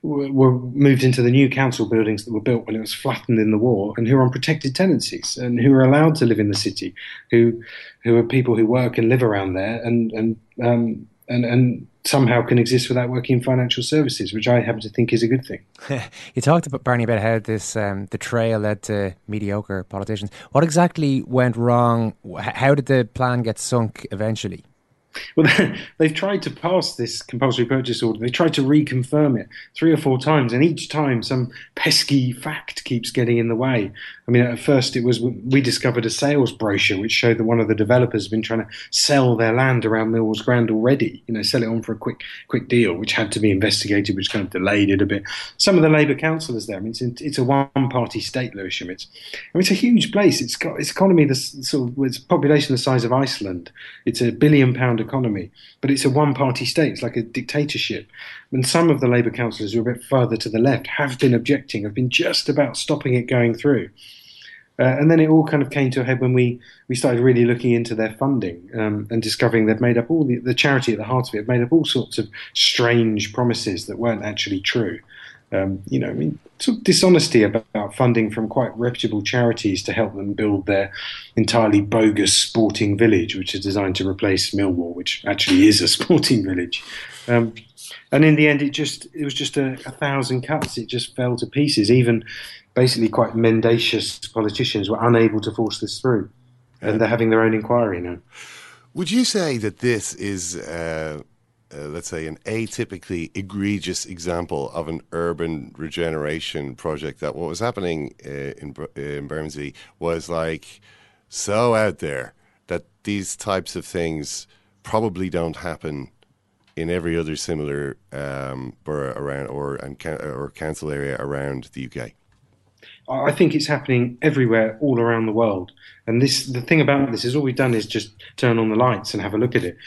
w- were moved into the new council buildings that were built when it was flattened in the war and who are on protected tenancies and who are allowed to live in the city, who who are people who work and live around there and and um, and and. somehow can exist without working in financial services, which I happen to think is a good thing. You talked about, Barney, about how this um, the trail led to mediocre politicians. What exactly went wrong? How did the plan get sunk eventually? Well, they've tried to pass this compulsory purchase order. They tried to reconfirm it three or four times, and each time some pesky fact keeps getting in the way. I mean, at first it was we discovered a sales brochure which showed that one of the developers had been trying to sell their land around Millwall's Grand already, you know, sell it on for a quick quick deal, which had to be investigated, which kind of delayed it a bit. Some of the Labour councillors there, I mean, it's, it's a one-party state, Lewisham. It's, I mean, it's a huge place. It's got its economy, the sort of its population the size of Iceland. It's a billion-pound economy, but it's a one-party state. It's like a dictatorship. And some of the Labour councillors who are a bit further to the left have been objecting, have been just about stopping it going through. Uh, and then it all kind of came to a head when we, we started really looking into their funding um, and discovering they've made up all the, the charity at the heart of it, have made up all sorts of strange promises that weren't actually true. Um, you know, I mean, sort of dishonesty about funding from quite reputable charities to help them build their entirely bogus sporting village, which is designed to replace Millwall, which actually is a sporting village. Um, and in the end, it just it was just a, a thousand cuts. It just fell to pieces. Even basically quite mendacious politicians were unable to force this through. And they're having their own inquiry now. Would you say that this is... Uh... Uh, let's say, an atypically egregious example of an urban regeneration project, that what was happening uh, in, uh, in Bermondsey was like so out there that these types of things probably don't happen in every other similar um, borough around or and can, or council area around the U K? I think it's happening everywhere, all around the world. And this, the thing about this is all we've done is just turn on the lights and have a look at it.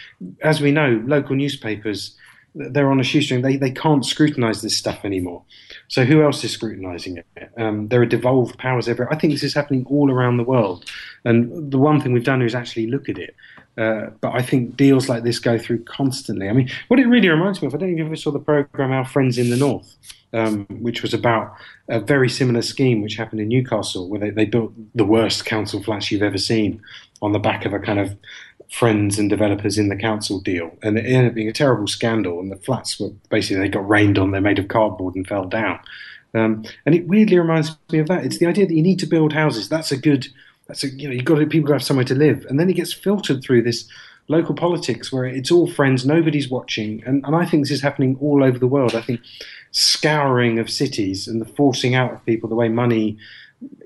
As we know, local newspapers, they're on a shoestring. They they can't scrutinise this stuff anymore. So who else is scrutinising it? Um, there are devolved powers everywhere. I think this is happening all around the world. And the one thing we've done is actually look at it. Uh, but I think deals like this go through constantly. I mean, what it really reminds me of, I don't know if you ever saw the programme Our Friends in the North, um, which was about a very similar scheme which happened in Newcastle, where they, they built the worst council flats you've ever seen on the back of a kind of friends and developers in the council deal. And it ended up being a terrible scandal, and the flats were basically, they got rained on, they're made of cardboard and fell down. Um, and it weirdly reminds me of that. It's the idea that you need to build houses. That's a good... That's a, you know, you've got to, people have somewhere to live, and then it gets filtered through this local politics where it's all friends, nobody's watching, and, and I think this is happening all over the world. I think scouring of cities and the forcing out of people, the way money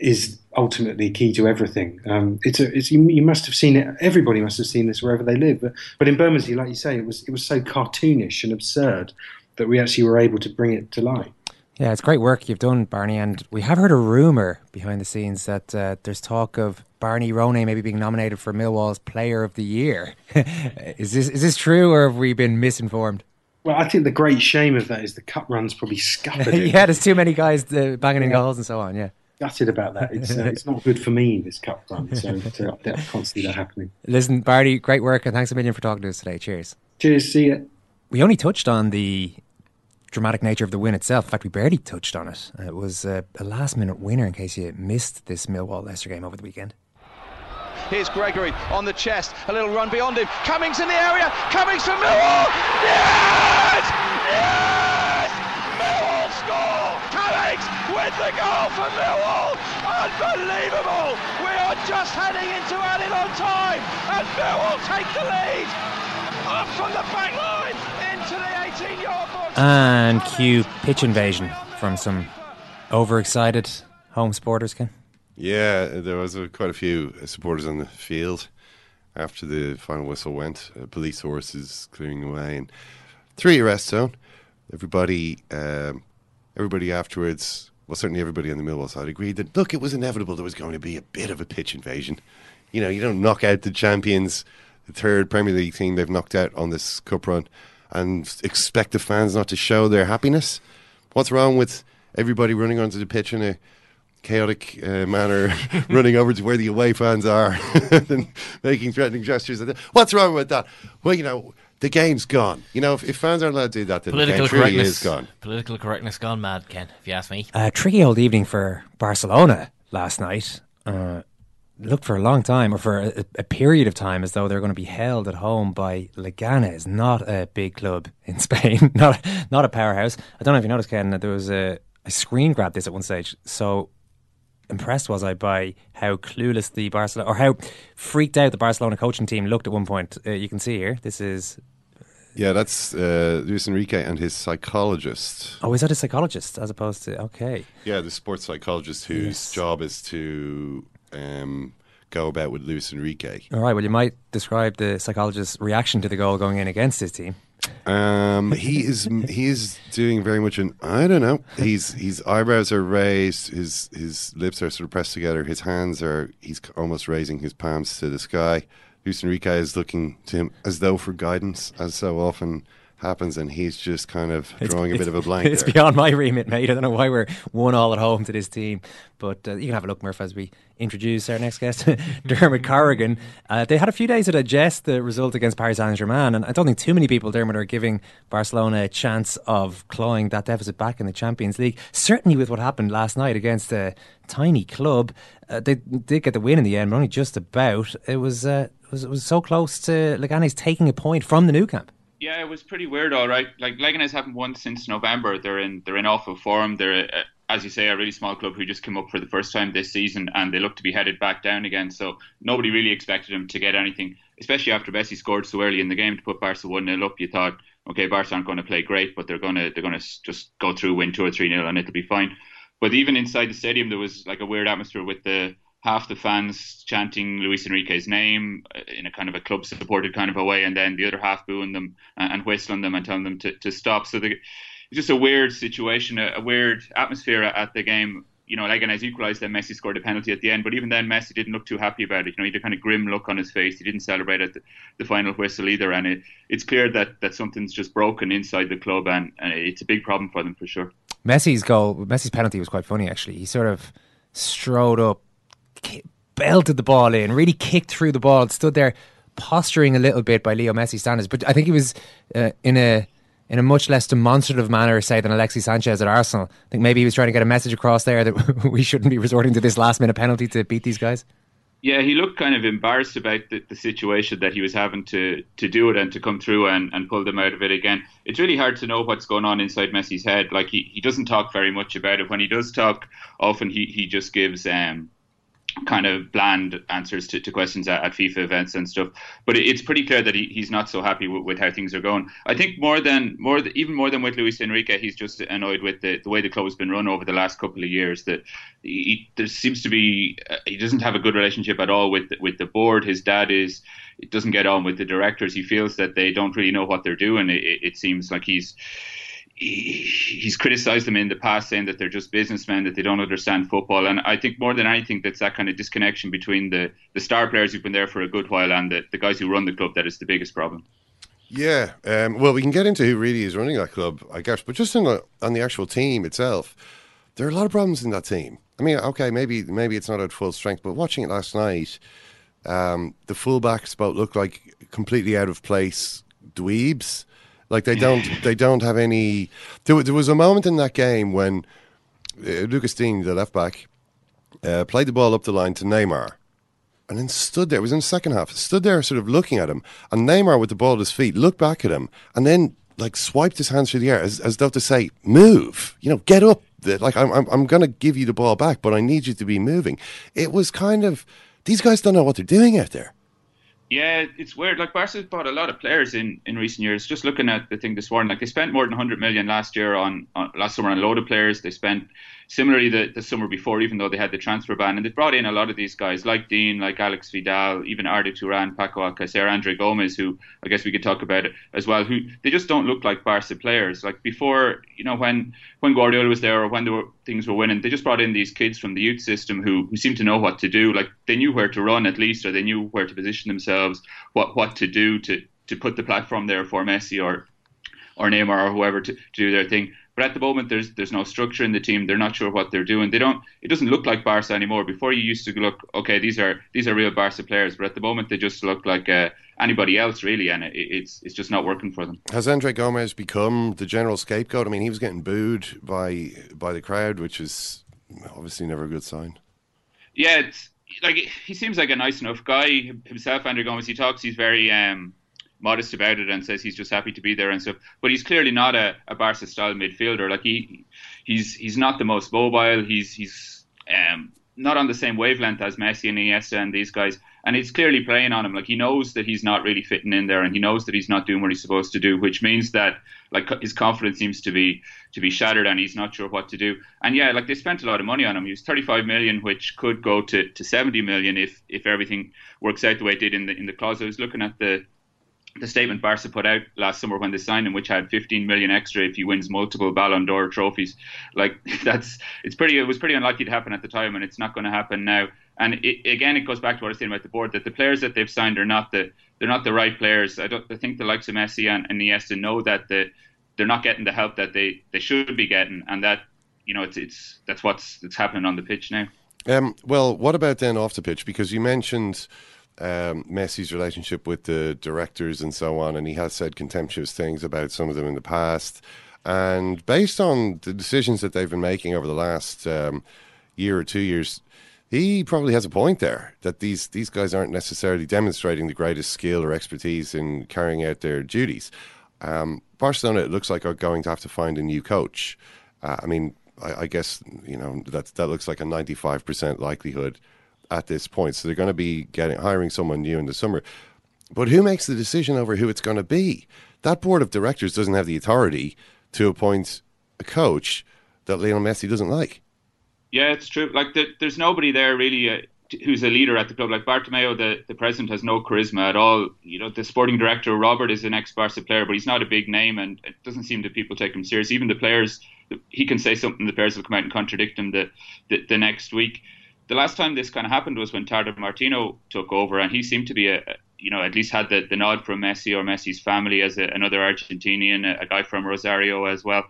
is ultimately key to everything. Um, it's a, it's you, you must have seen it. Everybody must have seen this wherever they live. But, but in Bermondsey, like you say, it was it was so cartoonish and absurd that we actually were able to bring it to light. Yeah, it's great work you've done, Barney, and we have heard a rumour behind the scenes that uh, there's talk of Barney Ronay maybe being nominated for Millwall's Player of the Year. Is this is this true, or have we been misinformed? Well, I think the great shame of that is the cup run's probably scuppered it. Yeah, there's too many guys uh, banging yeah. in goals and so on, yeah. Gutted about that. It's uh, it's not good for me, this cup run, so uh, I can't see that happening. Listen, Barney, great work, and thanks a million for talking to us today. Cheers. Cheers, see you. We only touched on the dramatic nature of the win itself. In fact, we barely touched on it. It was a, a last-minute winner, in case you missed this Millwall-Leicester game over the weekend. Here's Gregory on the chest. A little run beyond him. Cummings in the area. Cummings from Millwall. Yes! Yes! Millwall score! Cummings with the goal for Millwall. Unbelievable! We are just heading into added on time, and Millwall take the lead. Up from the back line into the eighteen-yard box. And cue pitch invasion from some overexcited home supporters, Ken. Yeah, there was a, quite a few supporters on the field after the final whistle went. Uh, police horses clearing away, and three arrests zone. Everybody, um, everybody afterwards. Well, certainly everybody on the Millwall side agreed that look, it was inevitable there was going to be a bit of a pitch invasion. You know, you don't knock out the champions, the third Premier League team they've knocked out on this cup run, and expect the fans not to show their happiness. What's wrong with everybody running onto the pitch in a chaotic uh, manner, running over to where the away fans are and making threatening gestures? What's wrong with that? Well, you know, the game's gone. You know, if, if fans aren't allowed to do that, then political the game truly is gone. Political correctness gone mad, Ken, if you ask me. A tricky old evening for Barcelona last night. Uh, looked for a long time, or for a, a period of time, as though they're going to be held at home by Leganes, not a big club in Spain, not not a powerhouse. I don't know if you noticed, Ken, that there was a, a screen grab this at one stage. So impressed was I by how clueless the Barcelona, or how freaked out the Barcelona coaching team looked at one point. Uh, you can see here, this is... Yeah, that's uh, Luis Enrique and his psychologist. Oh, is that a psychologist as opposed to... Okay. Yeah, the sports psychologist whose yes. job is to... Um, go about with Luis Enrique. All right, well, you might describe the psychologist's reaction to the goal going in against his team. Um, he is he is doing very much an I don't know. He's his eyebrows are raised, his his lips are sort of pressed together, his hands are he's almost raising his palms to the sky. Luis Enrique is looking to him as though for guidance, as so often happens, and he's just kind of drawing it's, a bit of a blank. It's there. Beyond my remit, mate. I don't know why we're one all at home to this team, but uh, you can have a look, Murph, as we introduce our next guest, Dermot Corrigan. Uh, they had a few days to digest the result against Paris Saint-Germain, and I don't think too many people, Dermot, are giving Barcelona a chance of clawing that deficit back in the Champions League. Certainly, with what happened last night against a tiny club, uh, they did get the win in the end, but only just about. It was uh, it was it was so close to Leganes taking a point from the Nou Camp. Yeah, it was pretty weird, all right. Like Leganes haven't won since November. They're in they're in awful form. They're, uh, as you say, a really small club who just came up for the first time this season, and they look to be headed back down again. So nobody really expected them to get anything, especially after Messi scored so early in the game to put Barca one nil up. You thought, okay, Barca aren't going to play great, but they're gonna they're gonna just go through, win two or three nil, and it'll be fine. But even inside the stadium, there was like a weird atmosphere with the half the fans chanting Luis Enrique's name in a kind of a club supported kind of a way, and then the other half booing them and whistling them and telling them to, to stop. So the, just a weird situation, a, a weird atmosphere at the game. You know, Leganes equalised, then Messi scored a penalty at the end. But even then, Messi didn't look too happy about it. You know, he had a kind of grim look on his face. He didn't celebrate at the, the final whistle either. And it, it's clear that, that something's just broken inside the club, and, and it's a big problem for them for sure. Messi's goal, Messi's penalty was quite funny, actually. He sort of strode up, belted the ball in, really kicked through the ball, stood there posturing a little bit by Leo Messi standards. But I think he was uh, in a... in a much less demonstrative manner, say, than Alexis Sanchez at Arsenal. I think maybe he was trying to get a message across there that we shouldn't be resorting to this last-minute penalty to beat these guys. Yeah, he looked kind of embarrassed about the, the situation that he was having to, to do it and to come through and, and pull them out of it again. It's really hard to know what's going on inside Messi's head. Like, he, he doesn't talk very much about it. When he does talk, often he, he just gives... Um, kind of bland answers to, to questions at, at FIFA events and stuff, but it, it's pretty clear that he, he's not so happy with, with how things are going. I think more than more th- even more than with Luis Enrique, he's just annoyed with the, the way the club has been run over the last couple of years. That he, there seems to be uh, he doesn't have a good relationship at all with with the board. His dad is it doesn't get on with the directors. He feels that they don't really know what they're doing. It, it, it seems like he's He's criticised them in the past, saying that they're just businessmen, that they don't understand football. And I think more than anything, that's that kind of disconnection between the, the star players who've been there for a good while and the, the guys who run the club that is the biggest problem. Yeah, um, well, we can get into who really is running that club, I guess. But just in the, on the actual team itself, there are a lot of problems in that team. I mean, okay, maybe maybe it's not at full strength, but watching it last night, um, the fullbacks both look like completely out of place dweebs. Like they don't, they don't have any. There, there was a moment in that game when uh, Lucas Digne, the left back, uh, played the ball up the line to Neymar, and then stood there. It was in the second half. Stood there, sort of looking at him, and Neymar with the ball at his feet looked back at him, and then like swiped his hands through the air as, as though to say, "Move, you know, get up. Like I'm, I'm, I'm going to give you the ball back, but I need you to be moving." It was kind of these guys don't know what they're doing out there. Yeah, it's weird. Like, Barca's bought a lot of players in, in recent years. Just looking at the thing this morning, like, they spent more than one hundred million last year on, on last summer on a load of players. They spent similarly the, the summer before, even though they had the transfer ban. And they brought in a lot of these guys, like Dean, like Alex Vidal, even Arda Turan, Paco Alcacer, Andre Gomez, who I guess we could talk about it as well, who they just don't look like Barca players. Like, before, you know, when, when Guardiola was there or when there were, things were winning, they just brought in these kids from the youth system who, who seemed to know what to do. Like, they knew where to run, at least, or they knew where to position themselves. What what to do to, to put the platform there for Messi or or Neymar or whoever to, to do their thing. But at the moment, there's there's no structure in the team. They're not sure what they're doing. They don't. It doesn't look like Barca anymore. Before, you used to look, okay, these are these are real Barca players. But at the moment, they just look like uh, anybody else, really, and it, it's it's just not working for them. Has Andre Gomez become the general scapegoat? I mean, he was getting booed by by the crowd, which is obviously never a good sign. Yeah, it's. Like, he seems like a nice enough guy himself, Andre Gomez. He talks, he's very um, modest about it and says he's just happy to be there and stuff. But he's clearly not a, a Barca-style midfielder. Like, he, he's he's not the most mobile. He's he's um, not on the same wavelength as Messi and Iniesta and these guys. And it's clearly playing on him. Like, he knows that he's not really fitting in there, and he knows that he's not doing what he's supposed to do, which means that, like, his confidence seems to be to be shattered, and he's not sure what to do. And yeah, like, they spent a lot of money on him. He was thirty-five million, which could go to, to seventy million if if everything works out the way it did in the in the clause. I was looking at the the statement Barca put out last summer when they signed him, which had fifteen million extra if he wins multiple Ballon d'Or trophies. Like, that's it's pretty. It was pretty unlikely to happen at the time, and it's not going to happen now. And it, again, it goes back to what I was saying about the board, that the players that they've signed are not the they're not the right players. I don't I think the likes of Messi and, and Iniesta know that the, they're not getting the help that they, they should be getting, and that, you know, it's it's that's what's that's happening on the pitch now. Um, well, what about then off the pitch? Because you mentioned um, Messi's relationship with the directors and so on, and he has said contemptuous things about some of them in the past. And based on the decisions that they've been making over the last um, year or two years. He probably has a point there, that these, these guys aren't necessarily demonstrating the greatest skill or expertise in carrying out their duties. Um, Barcelona, it looks like, are going to have to find a new coach. Uh, I mean, I, I guess, you know, that, that looks like a ninety-five percent likelihood at this point. So they're going to be getting hiring someone new in the summer. But who makes the decision over who it's going to be? That board of directors doesn't have the authority to appoint a coach that Lionel Messi doesn't like. Yeah, it's true. Like, the, there's nobody there really. Uh, who's a leader at the club. Like Bartomeu, the, the president, has no charisma at all. You know, the sporting director, Robert, is an ex-Barca player, but he's not a big name, and it doesn't seem that people take him seriously. Even the players, he can say something, the players will come out and contradict him the, the, the next week. The last time this kind of happened was when Tata Martino took over, and he seemed to be, a, you know, at least had the, the nod from Messi or Messi's family as a, another Argentinian, a, a guy from Rosario as well.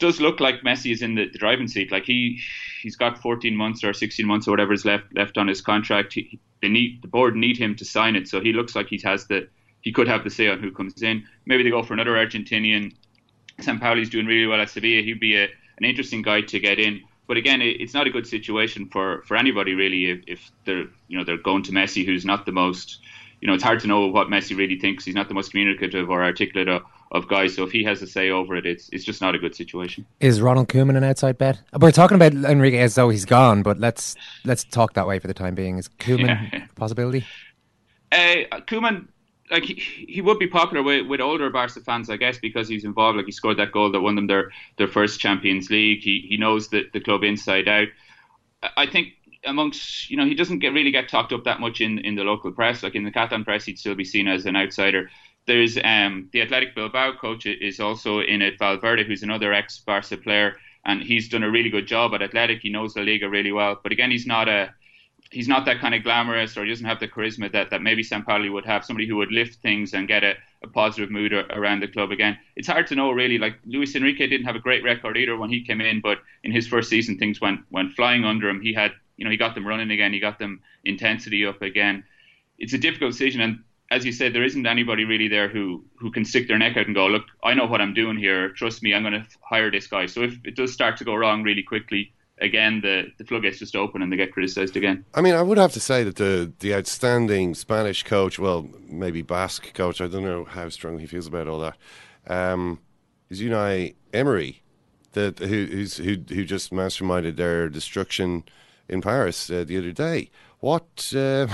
Does look like Messi is in the, the driving seat. Like he, he's got fourteen months or sixteen months or whatever is left left on his contract. He, they need the board need him to sign it, so he looks like he has the he could have the say on who comes in. Maybe they go for another Argentinian. Sampaoli's doing really well at Sevilla. He'd be a, an interesting guy to get in. But again, it, it's not a good situation for, for anybody really. If, if they're you know they're going to Messi, who's not the most you know it's hard to know what Messi really thinks. He's not the most communicative or articulate Of, Of guys, so if he has a say over it, it's it's just not a good situation. Is Ronald Koeman an outside bet? We're talking about Enrique as though he's gone, but let's let's talk that way for the time being. Is Koeman yeah, yeah. a possibility? Uh, Koeman, like he, he would be popular with, with older Barca fans, I guess, because he's involved. Like he scored that goal that won them their, their first Champions League. He he knows the, the club inside out. I think amongst you know he doesn't get really get talked up that much in, in the local press. Like in the Catalan press, he'd still be seen as an outsider. There's um, the Athletic Bilbao coach is also in it, Valverde, who's another ex-Barca player, and he's done a really good job at Athletic. He knows La Liga really well, but again, he's not a he's not that kind of glamorous, or he doesn't have the charisma that, that maybe Sampaoli would have, somebody who would lift things and get a, a positive mood around the club again. It's hard to know, really. Like Luis Enrique didn't have a great record either when he came in, but in his first season, things went, went flying under him. He had, you know, he got them running again. He got them intensity up again. It's a difficult decision, and as you said, there isn't anybody really there who, who can stick their neck out and go, look, I know what I'm doing here. Trust me, I'm going to hire this guy. So if it does start to go wrong really quickly, again, the, the floodgates just open and they get criticised again. I mean, I would have to say that the, the outstanding Spanish coach, well, maybe Basque coach, I don't know how strong he feels about all that, um, is Unai Emery, that, who, who's, who, who just masterminded their destruction in Paris uh, the other day. What... Uh,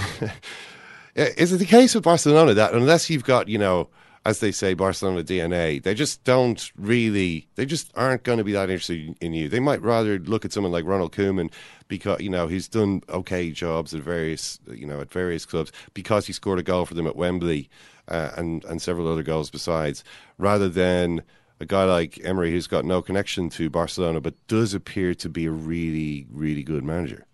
Is it the case with Barcelona that unless you've got, you know, as they say, Barcelona D N A, they just don't really, they just aren't going to be that interested in you. They might rather look at someone like Ronald Koeman because, you know, he's done okay jobs at various, you know, at various clubs because he scored a goal for them at Wembley uh, and, and several other goals besides, rather than a guy like Emery who's got no connection to Barcelona but does appear to be a really, really good manager.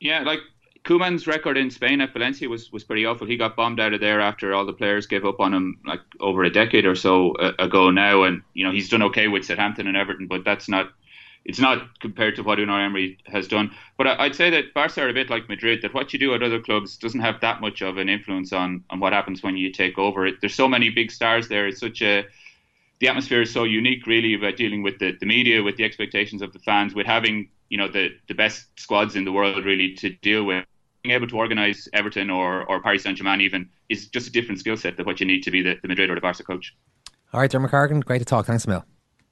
Yeah, like, Koeman's record in Spain at Valencia was, was pretty awful. He got bombed out of there after all the players gave up on him like over a decade or so ago now. And, you know, he's done okay with Southampton and Everton, but that's not, it's not compared to what Unai Emery has done. But I'd say that Barca are a bit like Madrid, that what you do at other clubs doesn't have that much of an influence on, on what happens when you take over. There's so many big stars there. It's such a, the atmosphere is so unique really about dealing with the, the media, with the expectations of the fans, with having, you know, the, the best squads in the world really to deal with. Being able to organise Everton or, or Paris Saint-Germain even is just a different skill set than what you need to be the, the Madrid or the Barca coach. All right, Dermot Corrigan, great to talk. Thanks, Emil.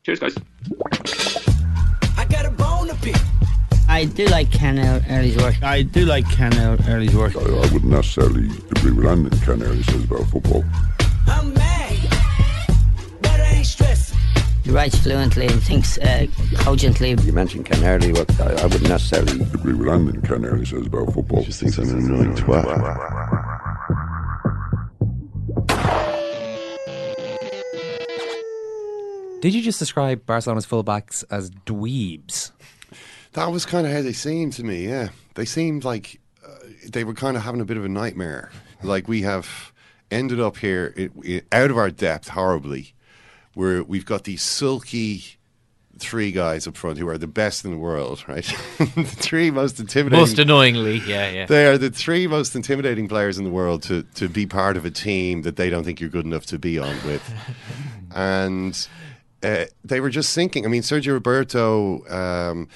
Cheers, guys. I got a bone to pick. I do like Ken Early's work. I do like Ken Early's work. I, I wouldn't necessarily agree with anything Ken Early says about football. I'm mad, but I ain't stressed. He writes fluently and thinks uh, cogently. You mentioned Ken Early, but I, I wouldn't necessarily agree with anything Ken Early says about football. He just thinks I'm an annoying twat. Did you just describe Barcelona's fullbacks as dweebs? That was kind of how they seemed to me, yeah. They seemed like uh, they were kind of having a bit of a nightmare. Like we have ended up here it, it, out of our depth horribly. Where we've got these sulky three guys up front who are the best in the world, right? The three most intimidating... Most annoyingly, yeah, yeah. They are the three most intimidating players in the world to, to be part of a team that they don't think you're good enough to be on with. And uh, they were just sinking. I mean, Sergio Roberto... Um,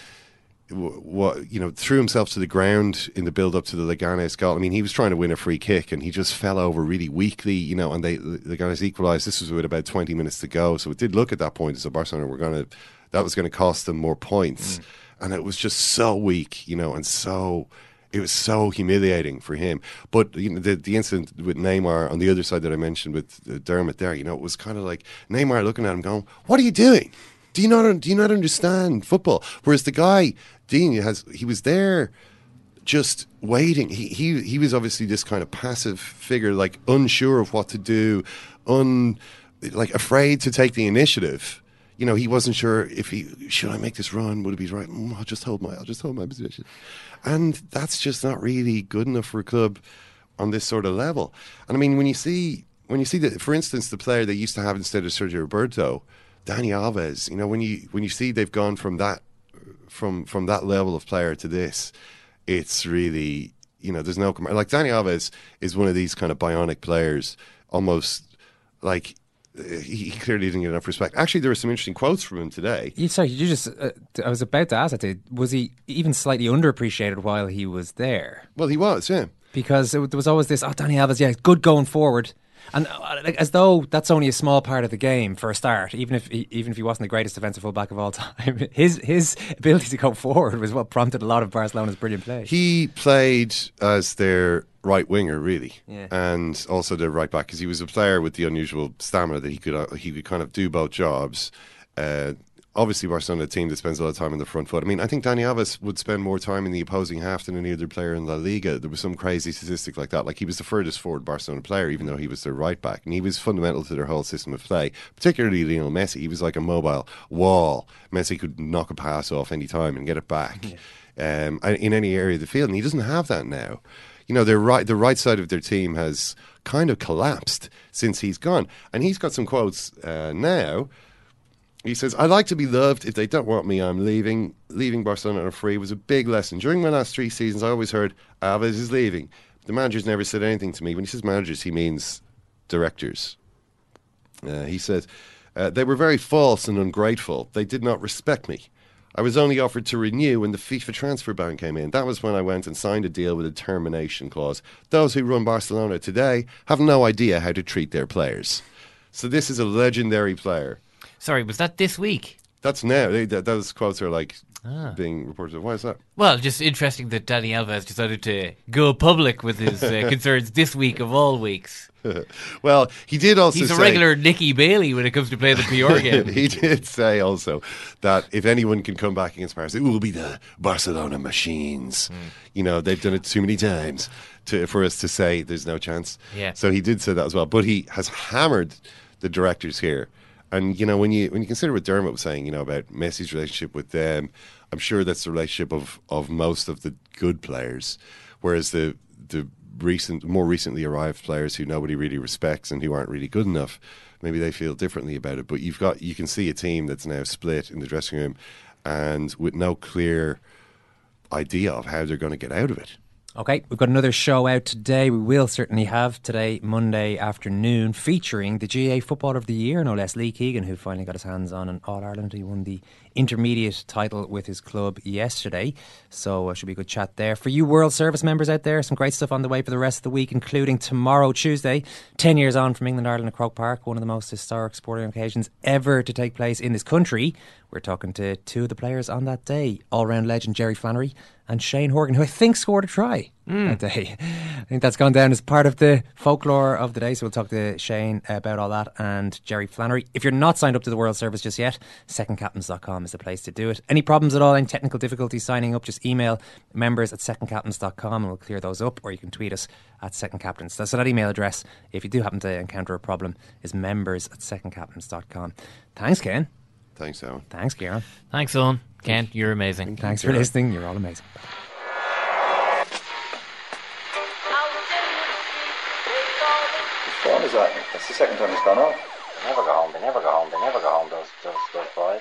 What, you know, threw himself to the ground in the build-up to the Leganes goal. I mean, he was trying to win a free kick, and he just fell over really weakly, you know, and they Leganes equalised. This was with about twenty minutes to go, so it did look at that point as so Barcelona were going to, that was going to cost them more points. Mm. And it was just so weak, you know, and so, it was so humiliating for him. But, you know, the, the incident with Neymar on the other side that I mentioned with Dermot there, you know, it was kind of like Neymar looking at him going, what are you doing? Do you not? Do you not understand football? Whereas the guy Dean has, he was there just waiting. He, he he was obviously this kind of passive figure, like unsure of what to do, un like afraid to take the initiative. You know, he wasn't sure if he should I make this run. Would it be right? Mm, I'll just hold my I'll just hold my position, and that's just not really good enough for a club on this sort of level. And I mean, when you see when you see that, for instance, the player they used to have instead of Sergio Roberto, Dani Alves. You know, when you when you see they've gone from that from from that level of player to this, it's really, you know, there's no like Dani Alves is one of these kind of bionic players, almost like. He clearly didn't get enough respect. Actually, there were some interesting quotes from him today. You, sorry, you just, uh, I was about to ask that. Dude, was he even slightly underappreciated while he was there? Well, he was, yeah. Because it, there was always this, oh, Dani Alves, yeah, good going forward. And uh, like, as though that's only a small part of the game for a start, even if he, even if he wasn't the greatest defensive fullback of all time. His his ability to go forward was what prompted a lot of Barcelona's brilliant play. He played as their right winger, really, yeah. And also their right back, because he was a player with the unusual stamina that he could uh, he could kind of do both jobs. Uh, obviously, Barcelona, a team that spends a lot of time in the front foot. I mean, I think Dani Alves would spend more time in the opposing half than any other player in La Liga. There was some crazy statistic like that. Like, he was the furthest forward Barcelona player, even though he was their right back. And he was fundamental to their whole system of play, particularly Lionel Messi. He was like a mobile wall. Messi could knock a pass off any time and get it back, yeah. um, in any area of the field. And he doesn't have that now. You know, their right, the right side of their team has kind of collapsed since he's gone. And he's got some quotes uh, now. He says, "I like to be loved. If they don't want me, I'm leaving. Leaving Barcelona on a free was a big lesson. During my last three seasons, I always heard, Alves is leaving. The managers never said anything to me." When he says managers, he means directors. Uh, he says, uh, "They were very false and ungrateful. They did not respect me. I was only offered to renew when the FIFA transfer ban came in. That was when I went and signed a deal with a termination clause. Those who run Barcelona today have no idea how to treat their players." So this is a legendary player. Sorry, was that this week? That's now. They, that, those quotes are like ah. being reported. Why is that? Well, just interesting that Dani Alves decided to go public with his uh, concerns this week of all weeks. Well, he did also He's a say, regular Nicky Bailey when it comes to playing the P R game. He did say also that if anyone can come back against Paris, it will be the Barcelona machines. Mm. You know, they've done it too many times to, for us to say there's no chance. Yeah. So he did say that as well. But he has hammered the directors here. And, you know, when you when you consider what Dermot was saying, you know, about Messi's relationship with them, I'm sure that's the relationship of, of most of the good players, whereas the the recent, more recently arrived players who nobody really respects and who aren't really good enough, maybe they feel differently about it. But you've got you can see a team that's now split in the dressing room and with no clear idea of how they're going to get out of it. Okay, we've got another show out today. We will certainly have today, Monday afternoon, featuring the G A A Footballer of the Year, no less, Lee Keegan, who finally got his hands on an All-Ireland. He won the intermediate title with his club yesterday, so uh, should be a good chat there. For you World Service members out there, some great stuff on the way for the rest of the week, including tomorrow, Tuesday, ten years on from England, Ireland and Croke Park, one of the most historic sporting occasions ever to take place in this country. We're talking to two of the players on that day, all-round legend Jerry Flannery and Shane Horgan, who I think scored a try mm. that day. I think that's gone down as part of the folklore of the day, so we'll talk to Shane about all that and Jerry Flannery. If you're not signed up to the World Service just yet, second captains dot com is the place to do it. Any problems at all, any technical difficulties signing up, just email members at second captains dot com and we'll clear those up, or you can tweet us at second captains. So that email address, if you do happen to encounter a problem, is members at second captains dot com. Thanks, Ken. Thanks, Owen. Thanks, Kieran. Thanks, Owen. Kent, you're amazing. Thanks for listening. You're all amazing. Which one is that? That's the second time it's gone off. They never go home. They never go home. They never go home, those, those, those boys.